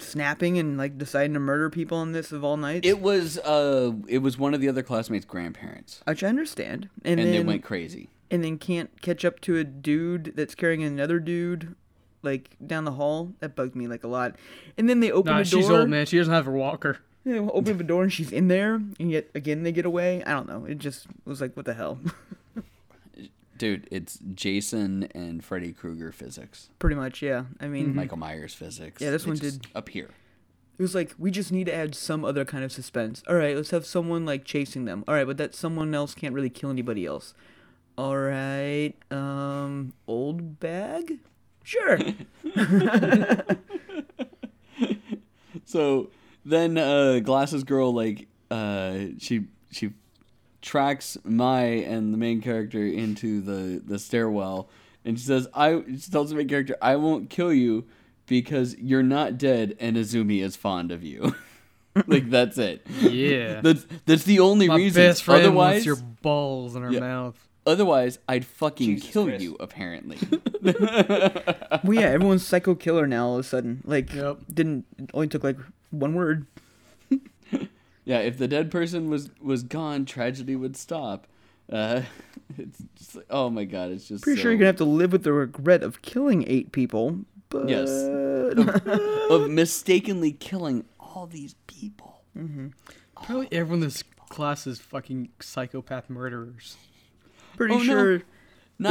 snapping and, like, deciding to murder people on this of all nights? It was one of the other classmates' grandparents. Which I understand. And then they went crazy. And then can't catch up to a dude that's carrying another dude, like, down the hall. That bugged me, like, a lot. And then they open the door. She's old, man. She doesn't have her walker. Yeah, we'll open the door and she's in there. And yet, again, they get away. I don't know. It just was like, what the hell? Dude, it's Jason and Freddy Krueger physics. Pretty much, yeah. I mean... Michael Myers physics. Yeah, this one did... Up here. It was like, we just need to add some other kind of suspense. All right, let's have someone, like, chasing them. All right, but that someone else can't really kill anybody else. All right, old bag? Sure. So then Glasses Girl, like, she tracks Mai and the main character into the stairwell, and she says, she tells the main character, I won't kill you because you're not dead and Izumi is fond of you. Like, that's it. Yeah. That's the only reason. My best friend wants your balls in her mouth. Otherwise, I'd fucking kill you, apparently. Well, yeah, everyone's psycho killer now all of a sudden. Like, it only took, like, one word. Yeah, if the dead person was gone, tragedy would stop. It's just like, oh my god, it's just sure you're gonna have to live with the regret of killing 8 people, but... Yes. of mistakenly killing all these people. Mm-hmm. Probably everyone in this class is fucking psychopath murderers. Pretty sure. No.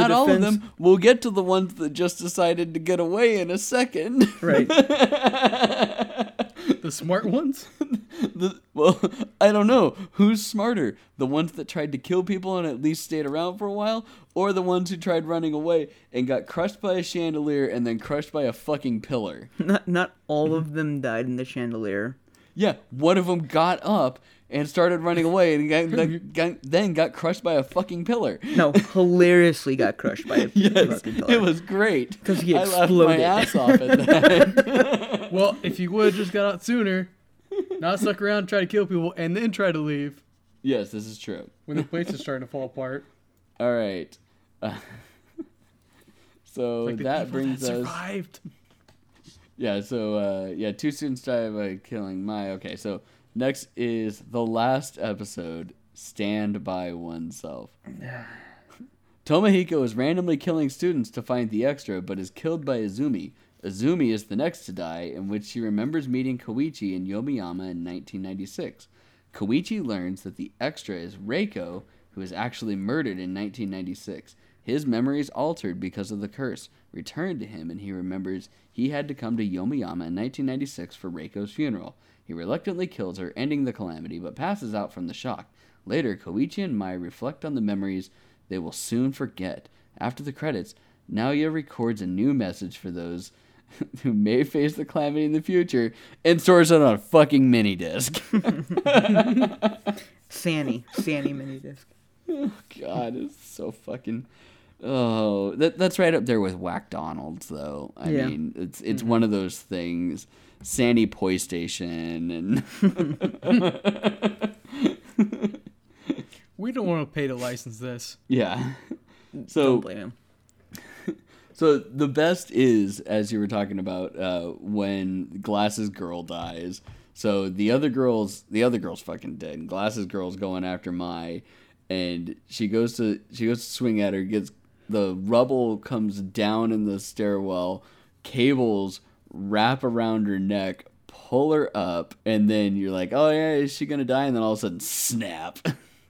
Not all of them. We'll get to the ones that just decided to get away in a second. Right. The smart ones? Well, I don't know. Who's smarter? The ones that tried to kill people and at least stayed around for a while? Or the ones who tried running away and got crushed by a chandelier and then crushed by a fucking pillar? Not all of them died in the chandelier. Yeah, one of them got up and started running away and then got crushed by a fucking pillar. No, hilariously got crushed by a fucking pillar. It was great. Because he exploded. I laughed my ass off at that. Well, if you would have just got out sooner, not stuck around, try to kill people, and then try to leave. Yes, this is true. When the place is starting to fall apart. All right. So like that brings us... survived. Yeah, so, two students die by killing Mai. Okay, so next is the last episode, Stand By Oneself. Tomohiko is randomly killing students to find the extra, but is killed by Izumi. Izumi is the next to die, in which she remembers meeting Koichi in Yomiyama in 1996. Koichi learns that the extra is Reiko, who was actually murdered in 1996. His memories altered because of the curse returned to him, and he remembers he had to come to Yomiyama in 1996 for Reiko's funeral. He reluctantly kills her, ending the calamity, but passes out from the shock. Later, Koichi and Mai reflect on the memories they will soon forget. After the credits, Naoya records a new message for those who may face the calamity in the future and stores it on a fucking mini-disc. Sanny mini-disc. Oh, God, it's so fucking... Oh, that's right up there with Whack Donald's, though. I mean, it's one of those things. Sandy Poi Station and... We don't want to pay to license this. Yeah. So, don't blame him. So the best is, as you were talking about, when Glasses Girl dies. So the other girl's fucking dead. Glasses Girl's going after Mai, and she goes to swing at her, gets... The rubble comes down in the stairwell, cables wrap around her neck, pull her up, and then you're like, oh yeah, is she gonna die? And then all of a sudden, snap.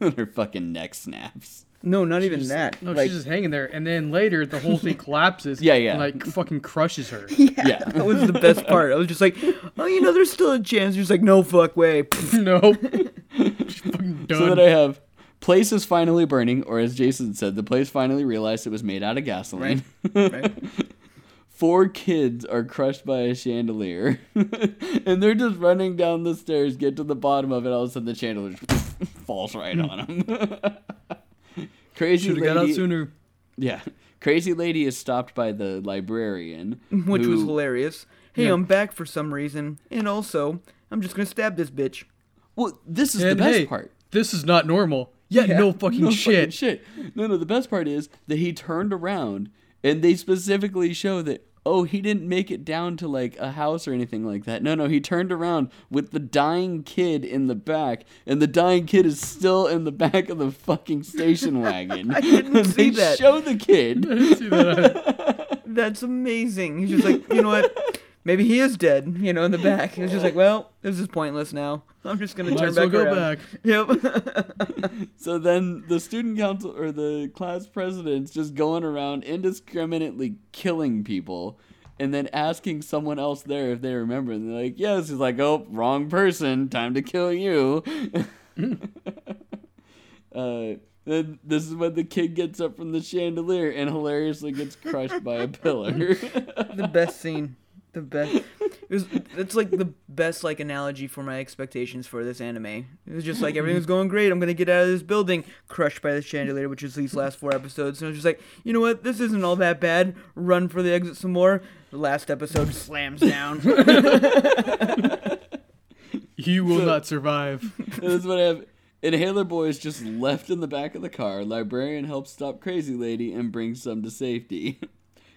Her fucking neck snaps. No, not even that. No, like, she's just hanging there, and then later the whole thing collapses. Yeah. And, like, fucking crushes her. Yeah, that was the best part. I was just like, oh, you know, there's still a chance. You're just like, no fuck way. Nope. She's fucking done. So that I have... Place is finally burning, or as Jason said, the place finally realized it was made out of gasoline. Right. 4 kids are crushed by a chandelier, and they're just running down the stairs, get to the bottom of it, all of a sudden the chandelier falls right on them. Crazy Should've lady. Got out sooner. Yeah. Crazy lady is stopped by the librarian. Which was hilarious. Hey, I'm back for some reason, and also, I'm just going to stab this bitch. Well, this is the best part. This is not normal. Yeah, no fucking shit. No, the best part is that he turned around, and they specifically show that, oh, he didn't make it down to, like, a house or anything like that. No, he turned around with the dying kid in the back, and the dying kid is still in the back of the fucking station wagon. I didn't see that. They show the kid. I didn't see that. That's amazing. He's just like, you know what? Maybe he is dead, you know, in the back. It's just like, well, this is pointless now. I'm just going to turn back around. Yep. So then the student council or the class president's just going around indiscriminately killing people. and then asking someone else there if they remember. And they're like, yes. He's like, oh, wrong person. Time to kill you. Then this is when the kid gets up from the chandelier and hilariously gets crushed by a pillar. The best scene. The best. It's like the best like analogy for my expectations for this anime. It was just like everything was going great. I'm gonna get out of this building, crushed by the chandelier, which is these last four episodes. And I was just like, you know what? This isn't all that bad. Run for the exit some more. The last episode slams down. You will not survive. That's what happened. Inhaler Boy is just left in the back of the car. Librarian helps stop Crazy Lady and brings some to safety.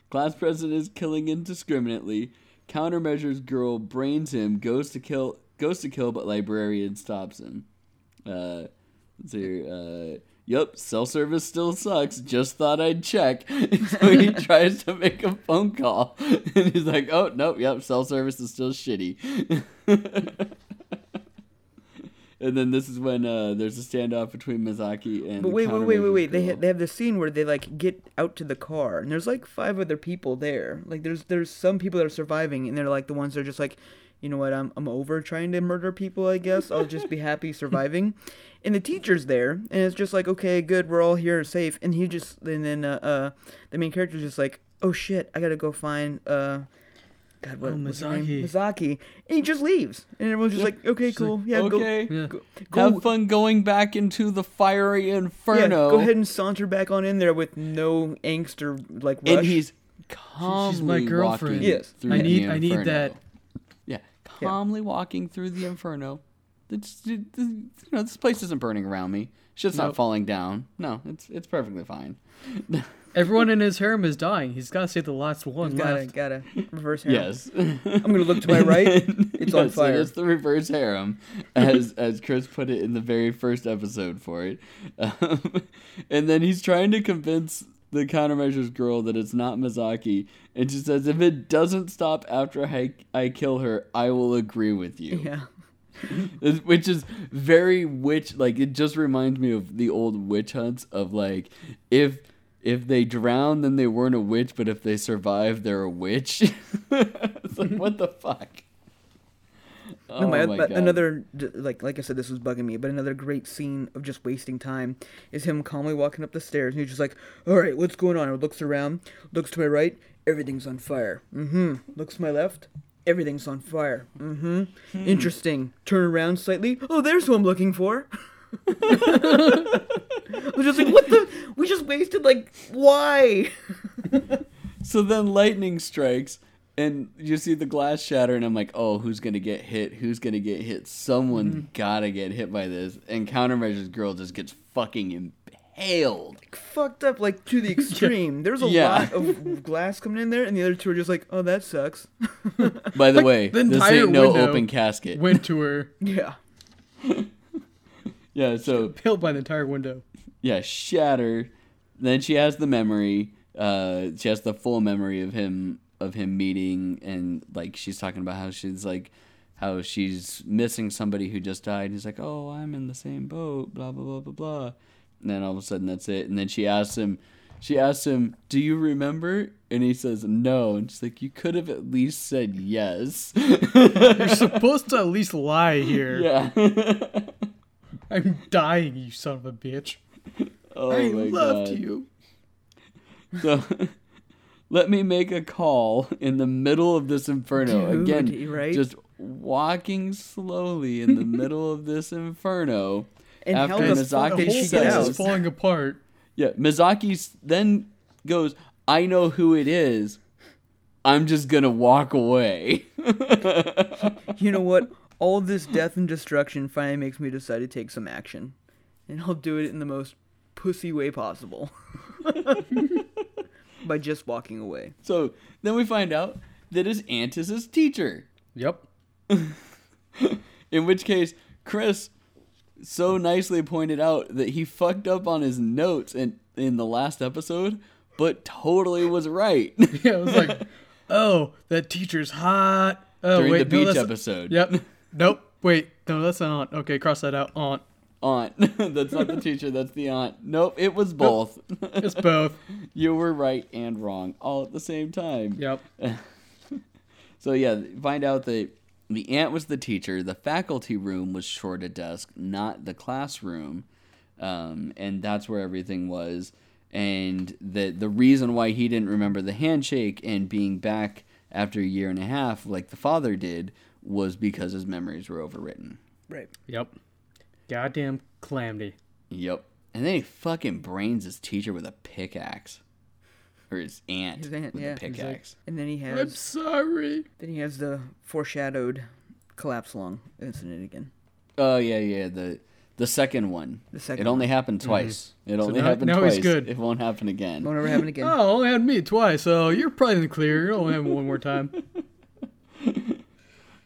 Class president is killing indiscriminately. Countermeasures girl brains him, goes to kill, but librarian stops him. Yep, cell service still sucks. Just thought I'd check. So he tries to make a phone call, and he's like, "Oh nope, yep, cell service is still shitty." And then this is when there's a standoff between Misaki and. But wait! They have this scene where they like get out to the car, and there's like five other people there. Like there's some people that are surviving, and they're like the ones that are just like, you know what? I'm over trying to murder people. I guess I'll just be happy surviving. And the teacher's there, and it's just like, okay, good, we're all here safe. And then the main character's just like, oh shit, I gotta go find God, what was his name? Masaki. And he just leaves. And everyone's just like, okay, she's cool. Like, yeah, okay. Go. Have fun going back into the fiery inferno. Yeah, go ahead and saunter back on in there with no angst or like rush. And he's calmly She's my girlfriend. Yes. I need that. Yeah. Calmly walking through the inferno. This place isn't burning around me. Shit's not falling down. No, it's perfectly fine. Everyone in his harem is dying. He's got to save the last one. Gotta reverse harem. Yes. I'm going to look to my right. It's on fire. It's the reverse harem, as Chris put it in the very first episode for it. And then he's trying to convince the countermeasures girl that it's not Masaki. And she says, if it doesn't stop after I kill her, I will agree with you. Yeah. Which is very witch. Like, it just reminds me of the old witch hunts of, like, if they drown, then they weren't a witch, but if they survive, they're a witch. It's like, what the fuck? Oh, no, my God. Another, like I said, this was bugging me, but another great scene of just wasting time is him calmly walking up the stairs, and he's just like, all right, what's going on? And looks around, looks to my right, everything's on fire. Mm-hmm. Looks to my left, everything's on fire. Mm-hmm. Hmm. Interesting. Turn around slightly. Oh, there's who I'm looking for. We're just like, what the? We just wasted, like, why? So then lightning strikes, and you see the glass shatter, and I'm like, oh, who's going to get hit? Who's going to get hit? Someone's got to get hit by this. And Countermeasures Girl just gets fucking impaled. Like, fucked up, like, to the extreme. There's a lot of glass coming in there, and the other two are just like, oh, that sucks. By the way, the this ain't no open casket. Went to her. Yeah. Yeah, so... Impaled by the entire window. Yeah, shatter. Then she has the memory. She has the full memory of him meeting, and like she's talking about how she's missing somebody who just died. And he's like, "Oh, I'm in the same boat." Blah blah blah blah blah. And then all of a sudden, that's it. And then she asks him, "Do you remember?" And he says, "No." And she's like, "You could have at least said yes." You're supposed to at least lie here. Yeah. I'm dying, you son of a bitch. Oh, I loved you. So, let me make a call in the middle of this inferno. Dude, again, right? Just walking slowly in the middle of this inferno. And after Mizaki is falling apart. Yeah, Mizaki then goes, I know who it is. I'm just going to walk away. You know what? All this death and destruction finally makes me decide to take some action. And I'll do it in the most pussy way possible. By just walking away. So then we find out that it's Antis's teacher. Yep. In which case, Chris so nicely pointed out that he fucked up on his notes in the last episode, but totally was right. Yeah, I was like, oh, that teacher's hot. Oh, during the beach episode. Yep. Nope. Wait. No, that's an aunt. Okay, cross that out. Aunt. That's not the teacher. That's the aunt. Nope. It was both. It's both. You were right and wrong all at the same time. Yep. So yeah, find out that the aunt was the teacher, the faculty room was short a desk, not the classroom, and that's where everything was. And the reason why he didn't remember the handshake and being back after a year and a half, like the father did, was because his memories were overwritten. Right. Yep. Goddamn calamity. Yep. And then he fucking brains his teacher with a pickaxe. Or his aunt with a pickaxe. Like, and then he has... I'm sorry. Then he has the foreshadowed collapse lung incident again. Oh, yeah. The second one. It only happened twice. Mm-hmm. It only happened twice. Now he's good. It won't happen again. Won't ever happen again. Oh, only happened to me twice, so you're probably in the clear. You'll only have one more time.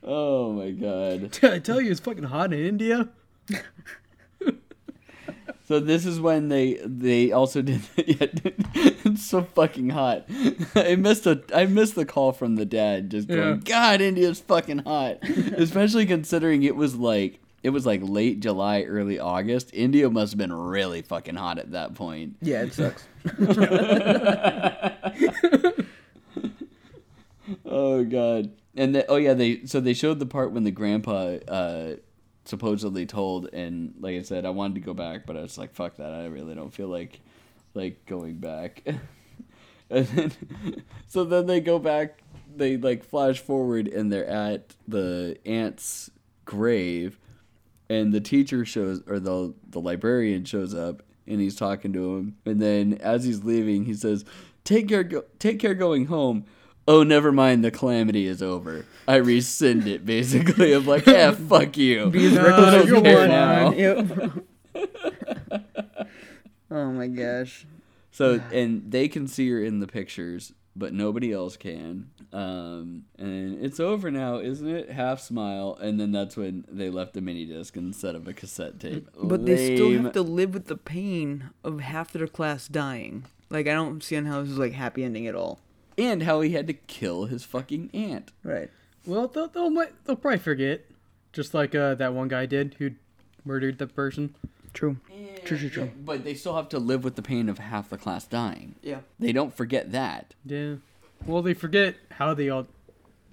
Oh, my God. Did I tell you it's fucking hot in India? So this is when they also did that. Yeah, it's so fucking hot. I missed the call from the dad just going, God, India's fucking hot. Especially considering it was like late July, early August. India must have been really fucking hot at that point. Yeah, it sucks. Oh God. And they showed the part when the grandpa supposedly told, and like I said, I wanted to go back, but I was like, fuck that, I really don't feel like going back. And then, so then they go back, they like flash forward, and they're at the aunt's grave, and the teacher shows, or the librarian shows up, and he's talking to him, and then as he's leaving, he says, take care going home. Oh, never mind, the calamity is over. I rescind it, basically. I'm like, yeah, fuck you. I don't care now. Yep. Oh, my gosh. So, and they can see her in the pictures, but nobody else can. And it's over now, isn't it? Half smile. And then that's when they left the mini disc instead of a cassette tape. But they still have to live with the pain of half their class dying. Like, I don't see how this is, like, happy ending at all. And how he had to kill his fucking aunt. Right. Well, they'll probably forget. Just like that one guy did who murdered the person. True. Yeah, true. Yeah, but they still have to live with the pain of half the class dying. Yeah. They don't forget that. Yeah. Well, they forget how they all...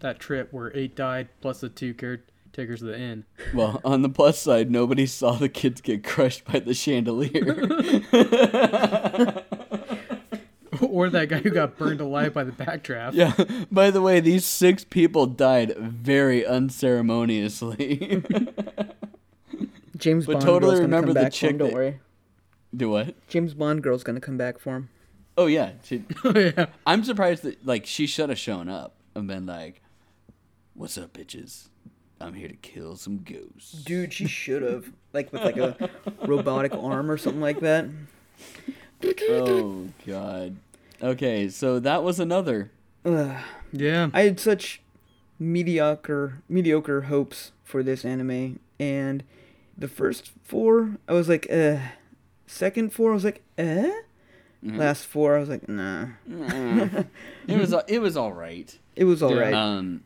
That trip where 8 died plus the 2 caretakers of the inn. Well, on the plus side, nobody saw the kids get crushed by the chandelier. Or that guy who got burned alive by the backdraft. Yeah. By the way, these 6 people died very unceremoniously. James Bond totally girl's gonna come back for him. Don't worry. Do what? James Bond girl's gonna come back for him. Oh yeah. Oh yeah. I'm surprised that she should have shown up and been like, "What's up, bitches? I'm here to kill some ghosts." Dude, she should have with a robotic arm or something like that. Oh God. Okay, so that was Another. Yeah. I had such mediocre hopes for this anime, and the first 4, I was like, second 4, I was like, eh? Mm-hmm. Last 4, I was like, nah. It was all right. It was all right.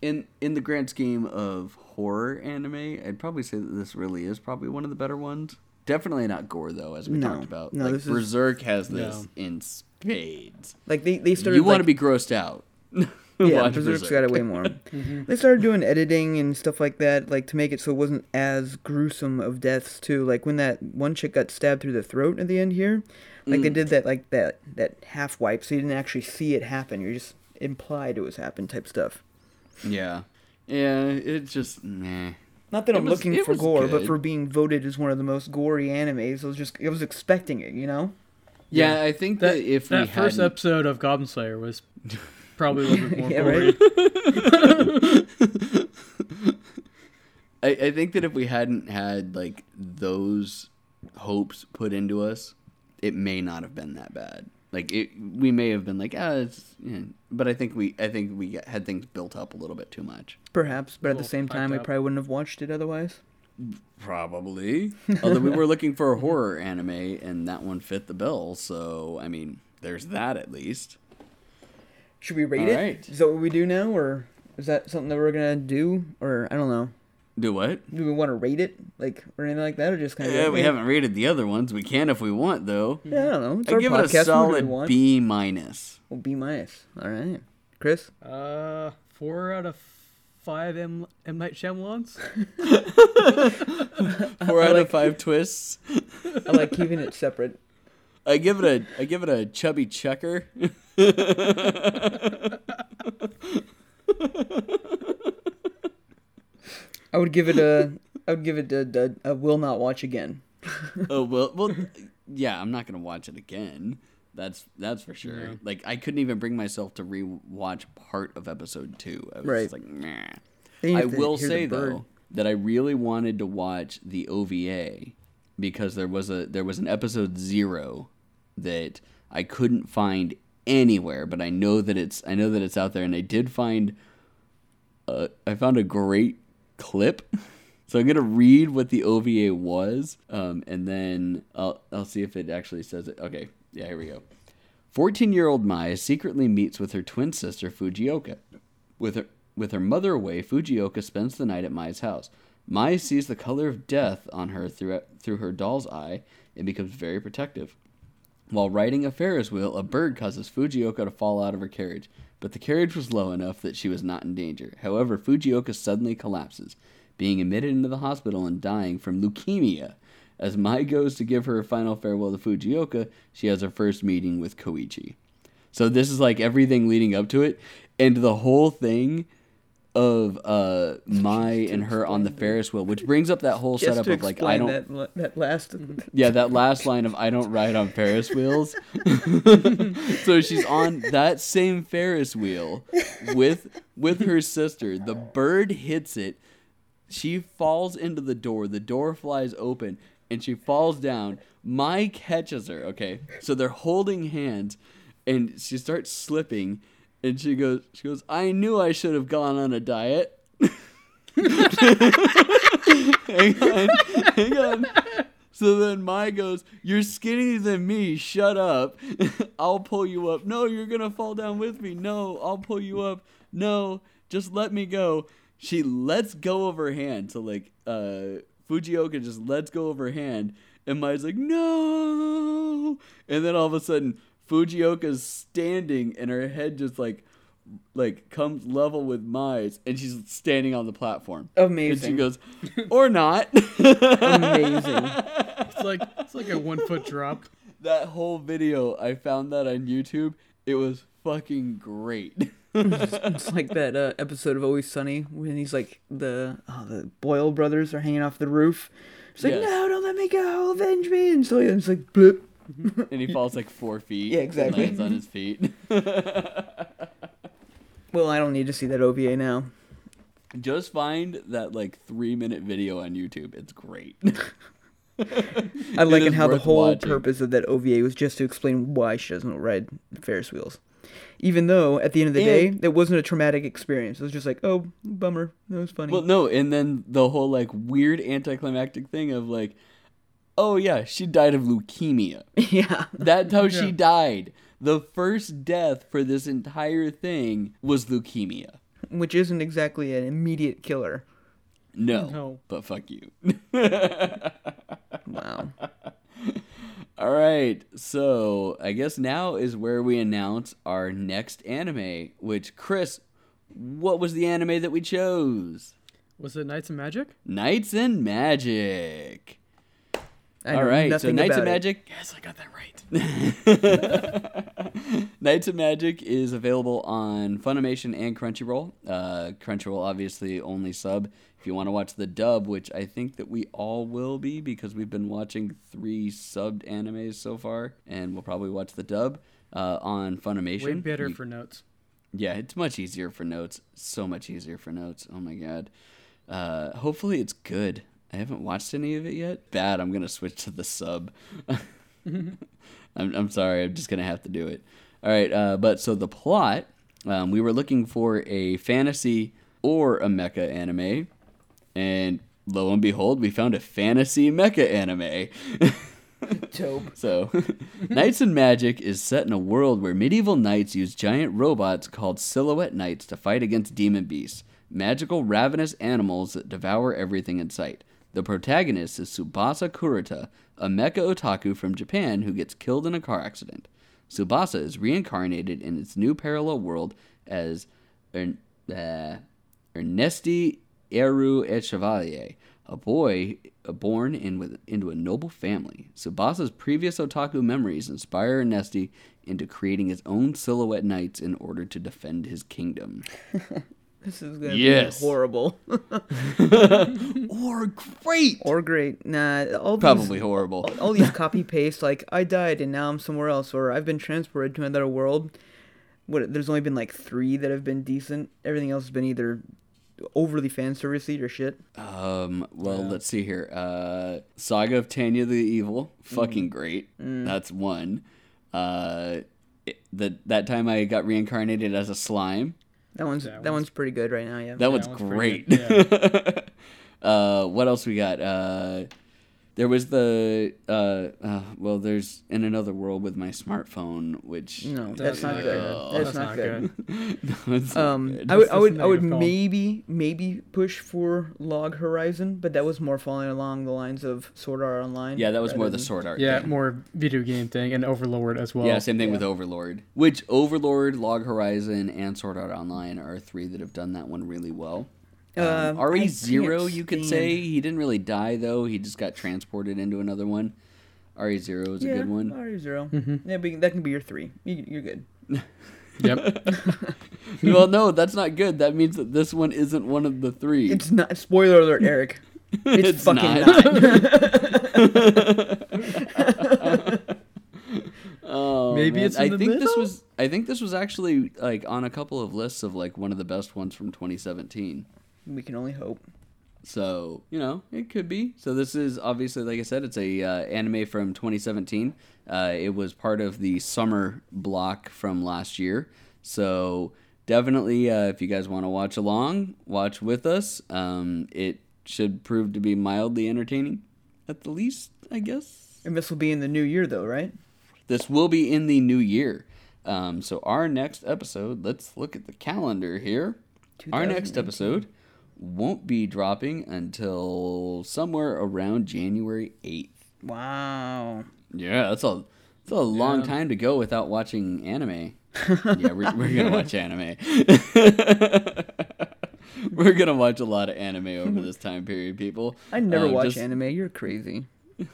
In the grand scheme of horror anime, I'd probably say that this really is probably one of the better ones. Definitely not gore, though, as we talked about. No, Berserk has this in spades. They started. You want to be grossed out. Yeah, Berserk's got it way more. Mm-hmm. They started doing editing and stuff like that, to make it so it wasn't as gruesome of deaths too. Like when that one chick got stabbed through the throat at the end here, they did that, that half wipe, so you didn't actually see it happen. You're just implied it was happened type stuff. Yeah, it just nah. Not that I'm looking for gore, but for being voted as one of the most gory animes, I was expecting it, you know? Yeah, I think that if we had... That first episode of Goblin Slayer was probably a little bit more gory. Right? I think that if we hadn't had, those hopes put into us, it may not have been that bad. We may have been it's... Yeah. But I think we had things built up a little bit too much. Perhaps, but at the same time, we probably wouldn't have watched it otherwise. Probably. Although we were looking for a horror anime, and that one fit the bill, so, I mean, there's that at least. Should we rate it? Right. Is that what we do now, or is that something that we're going to do? Or, I don't know. Do what? Do we want to rate it, or anything like that, or just kind of? Yeah, we haven't rated the other ones. We can if we want, though. Yeah, I don't know. I'd give it a solid B-. Well, B-. All right, Chris. 4 out of 5 M. Night Shyamalans. 4 out of 5 twists. I like keeping it separate. I give it a chubby checker. I would give it a will not watch again. Yeah, I'm not gonna watch it again. That's for sure. Yeah. Like, I couldn't even bring myself to rewatch part of episode 2. I was just like, nah. I will say though that I really wanted to watch the OVA because there was an episode 0 that I couldn't find anywhere, but I know that it's out there, and I did find I found a great clip. So I'm gonna read what the OVA was, and then I'll see if it actually says it. Okay, yeah, here we go. 14-year-old Mai secretly meets with her twin sister Fujioka. With her mother away, Fujioka spends the night at Mai's house. Mai sees the color of death on her through her doll's eye and becomes very protective. While riding a Ferris wheel, a bird causes Fujioka to fall out of her carriage, but the carriage was low enough that she was not in danger. However, Fujioka suddenly collapses, being admitted into the hospital and dying from leukemia. As Mai goes to give her final farewell to Fujioka, she has her first meeting with Koichi. So this is like everything leading up to it, and the whole thing of Mai and her on the Ferris wheel, which brings up that whole setup of like, I don't... That last line of, I don't ride on Ferris wheels. So she's on that same Ferris wheel with her sister. The bird hits it. She falls into the door. The door flies open, and she falls down. Mai catches her, okay? So they're holding hands, and she starts slipping, and she goes, I knew I should have gone on a diet. Hang on. So then Mai goes, you're skinnier than me, shut up. I'll pull you up. No, you're going to fall down with me. No, I'll pull you up. No, just let me go. She lets go of her hand. So, like, Fujioka just lets go of her hand. And Mai's like, no. And then all of a sudden, Fujioka's standing and her head just, like comes level with Mai's. And she's standing on the platform. Amazing. And she goes, or not. Amazing. It's like a 1-foot drop. That whole video, I found that on YouTube. It was fucking great. It's like that episode of Always Sunny when he's like the Boyle brothers are hanging off the roof. It's like, no, don't let me go, avenge me. And so he's like, bloop. And he falls like 4 feet. Yeah, exactly. And lands on his feet. Well, I don't need to see that OVA now. Just find that like 3-minute video on YouTube. It's great. I like how the whole purpose of that OVA was just to explain why she doesn't ride Ferris wheels. Even though, at the end of the day, it wasn't a traumatic experience. It was just like, oh, bummer. That was funny. Well, no, and then the whole, like, weird anticlimactic thing of, like, oh, yeah, she died of leukemia. Yeah. That's how she died. The first death for this entire thing was leukemia. Which isn't exactly an immediate killer. No. But fuck you. Wow. All right, so I guess now is where we announce our next anime, which, Chris, what was the anime that we chose? Was it Knights and Magic? Knights and Magic. All right, so Knights and Magic. Yes, I got that right. Knights and Magic is available on Funimation and Crunchyroll. Crunchyroll, obviously, only sub. If you want to watch the dub, which I think that we all will be because we've been watching 3 subbed animes so far, and we'll probably watch the dub on Funimation. Way better for notes. Yeah, it's much easier for notes. So much easier for notes. Oh, my God. Hopefully it's good. I haven't watched any of it yet. Bad, I'm going to switch to the sub. I'm sorry. I'm just going to have to do it. All right, but so the plot, we were looking for a fantasy or a mecha anime. And lo and behold, we found a fantasy mecha anime. Dope. So, Knights and Magic is set in a world where medieval knights use giant robots called Silhouette Knights to fight against demon beasts, magical ravenous animals that devour everything in sight. The protagonist is Tsubasa Kurata, a mecha otaku from Japan who gets killed in a car accident. Tsubasa is reincarnated in its new parallel world as Ernesti Echevalier, a boy born into a noble family. Tsubasa's previous otaku memories inspire Ernesti into creating his own Silhouette Knights in order to defend his kingdom. This is going to be horrible. Or great. Or great. Nah, probably horrible. All these copy-paste, like, I died and now I'm somewhere else, or I've been transported to another world. There's only been, like, 3 that have been decent. Everything else has been either overly fanservice-y or shit. Let's see here. Saga of Tanya the Evil. Fucking great. That's one. That time I got reincarnated as a slime. That one's pretty good right now, yeah. That one's great. Yeah. What else we got? There was the there's In Another World with My Smartphone, which that's not good. I would maybe push for Log Horizon, but that was more falling along the lines of Sword Art Online. Yeah, that was more the Sword Art. Yeah, thing. More video game thing, and Overlord as well. Yeah, same thing with Overlord. Which Overlord, Log Horizon, and Sword Art Online are 3 that have done that one really well. RE:0, you could say. He didn't really die, though. He just got transported into another one. RE:0 is a good one. RE:0. Mm-hmm. Yeah, that can be your 3. You're good. Yep. Well, no, that's not good. That means that this one isn't one of the 3. It's not. Spoiler alert, Eric. It's fucking not. Oh, maybe man. It's in the middle? I think this was actually like on a couple of lists of like one of the best ones from 2017. We can only hope. So, you know, it could be. So this is obviously, like I said, it's a anime from 2017. It was part of the summer block from last year. So definitely, if you guys want to watch along, watch with us. It should prove to be mildly entertaining at the least, I guess. And this will be in the new year, though, right? This will be in the new year. So our next episode, let's look at the calendar here. Our next episode won't be dropping until somewhere around January 8th. Wow. Yeah, that's a long time to go without watching anime. Yeah, we're going to watch anime. We're going to watch a lot of anime over this time period, people. I never watch anime. You're crazy.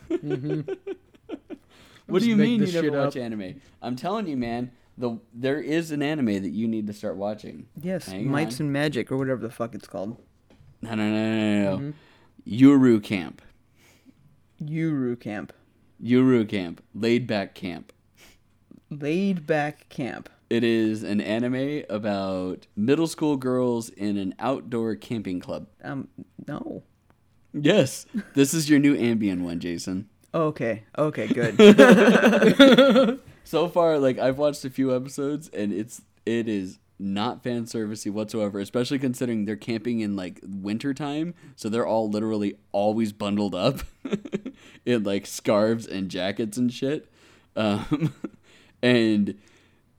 Mm-hmm. What do you mean you never watch anime? I'm telling you, man, there is an anime that you need to start watching. Yes, Knights and Magic, or whatever the fuck it's called. No. Yuru Camp. Yuru Camp. Laid Back Camp. It is an anime about middle school girls in an outdoor camping club. No. Yes. This is your new Ambien one, Jason. Okay, good. So far, like, I've watched a few episodes, and it is not fan servicey whatsoever, especially considering they're camping in, like, wintertime, so they're all literally always bundled up in, like, scarves and jackets and shit. And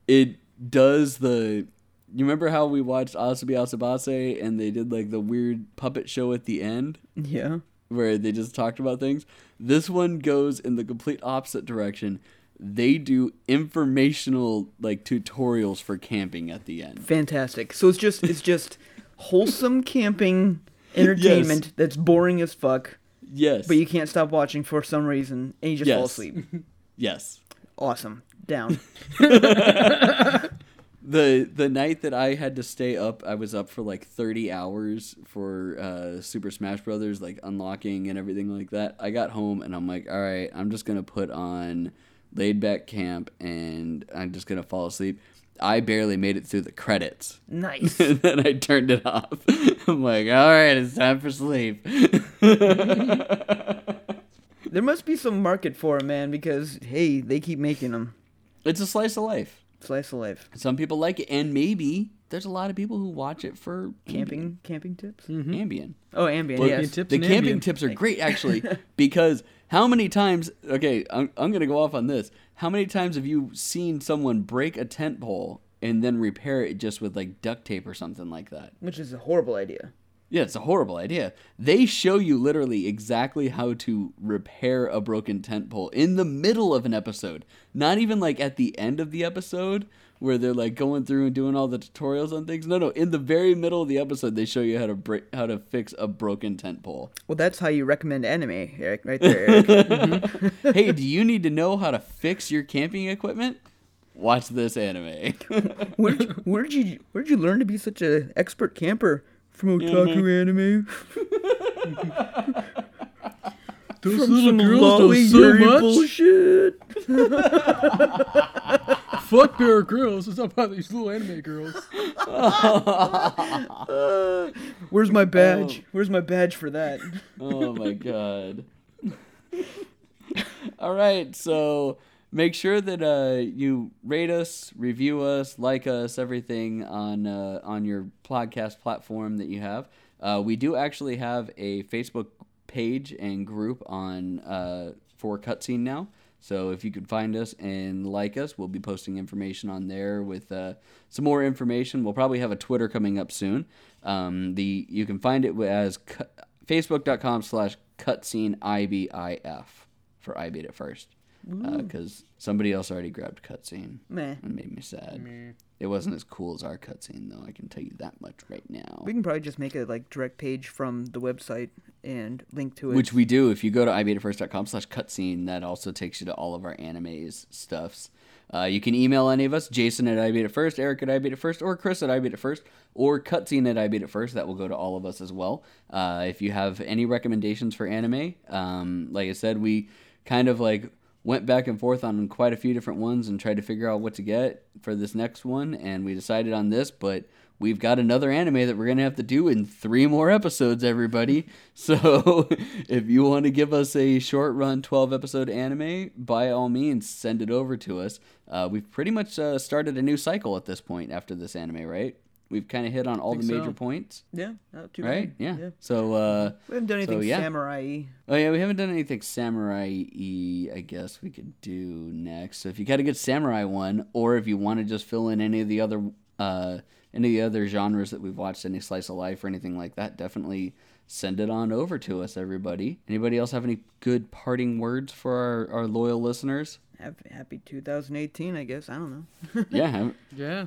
it does the... You remember how we watched Asobi Asobase, and they did, like, the weird puppet show at the end? Yeah. Where they just talked about things. This one goes in the complete opposite direction. They do informational, like, tutorials for camping at the end. Fantastic. So it's just wholesome camping entertainment that's boring as fuck. Yes. But you can't stop watching for some reason, and you just fall asleep. Yes. Awesome. Down. The night that I had to stay up, I was up for like 30 hours for Super Smash Brothers, like unlocking and everything like that. I got home and I'm like, all right, I'm just gonna put on Laid Back Camp and I'm just gonna fall asleep. I barely made it through the credits. Nice. And then I turned it off. I'm like, all right, it's time for sleep. There must be some market for it, man, because hey, they keep making them. It's a slice of life. Some people like it, and maybe there's a lot of people who watch it for camping tips. Mm-hmm. Ambien. Oh, Ambien. Well, yes. The camping tips are great, actually, because how many times? Okay, I'm gonna go off on this. How many times have you seen someone break a tent pole and then repair it just with like duct tape or something like that? Which is a horrible idea. Yeah, it's a horrible idea. They show you literally exactly how to repair a broken tent pole in the middle of an episode. Not even like at the end of the episode where they're like going through and doing all the tutorials on things. No, in the very middle of the episode, they show you how to fix a broken tent pole. Well, that's how you recommend anime, Eric, right there, Eric. Mm-hmm. Hey, do you need to know how to fix your camping equipment? Watch this anime. Where'd you learn to be such an expert camper? From otaku anime. Those little girls know so much bullshit. Fuck Bear Grylls. It's about these little anime girls. Where's my badge? Oh. Where's my badge for that? Oh my god. All right, so make sure that you rate us, review us, like us, everything on your podcast platform that you have. We do actually have a Facebook page and group for Cutscene now. So if you could find us and like us, we'll be posting information on there with some more information. We'll probably have a Twitter coming up soon. You can find it as facebook.com/cutsceneIBIF for I beat it first. Because somebody else already grabbed Cutscene. Meh. And made me sad. Meh. It wasn't as cool as our cutscene, though. I can tell you that much right now. We can probably just make a direct page from the website and link to it. Which we do. If you go to iBetaFirst.com/cutscene, that also takes you to all of our anime's stuffs. You can email any of us, Jason at iBetaFirst, Eric at iBetaFirst, or Chris at iBetaFirst, or Cutscene at iBetaFirst. That will go to all of us as well. If you have any recommendations for anime, like I said, we kind of went back and forth on quite a few different ones and tried to figure out what to get for this next one, and we decided on this, but we've got another anime that we're going to have to do in 3 more episodes, everybody. So if you want to give us a short-run 12-episode anime, by all means, send it over to us. We've pretty much started a new cycle at this point after this anime, right? We've kind of hit on all the major points. Yeah, not too bad. Right? Yeah. So we haven't done anything samurai-y. Oh yeah, we haven't done anything samurai-y. I guess we could do next. So if you got a good samurai one, or if you want to just fill in any of the other genres that we've watched, any slice of life or anything like that, definitely send it on over to us, everybody. Anybody else have any good parting words for our loyal listeners? Happy 2018, I guess. I don't know. Yeah.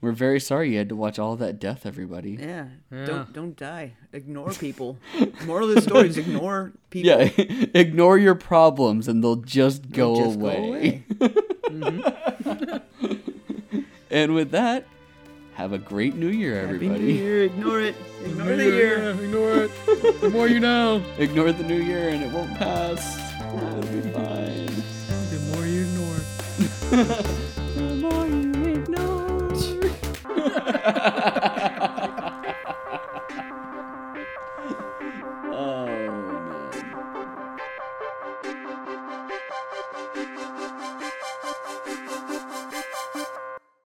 We're very sorry you had to watch all that death, everybody. Yeah. Don't die. Ignore people. Moral of the story is ignore people. Yeah, ignore your problems and they'll just go away. Mm-hmm. And with that, have a great New Year, everybody. Happy New Year. Ignore it. Ignore the year. Ignore it. The more you know. Ignore the New Year and it won't pass. It'll be fine. The more you ignore. The more you ignore. Ha ha ha.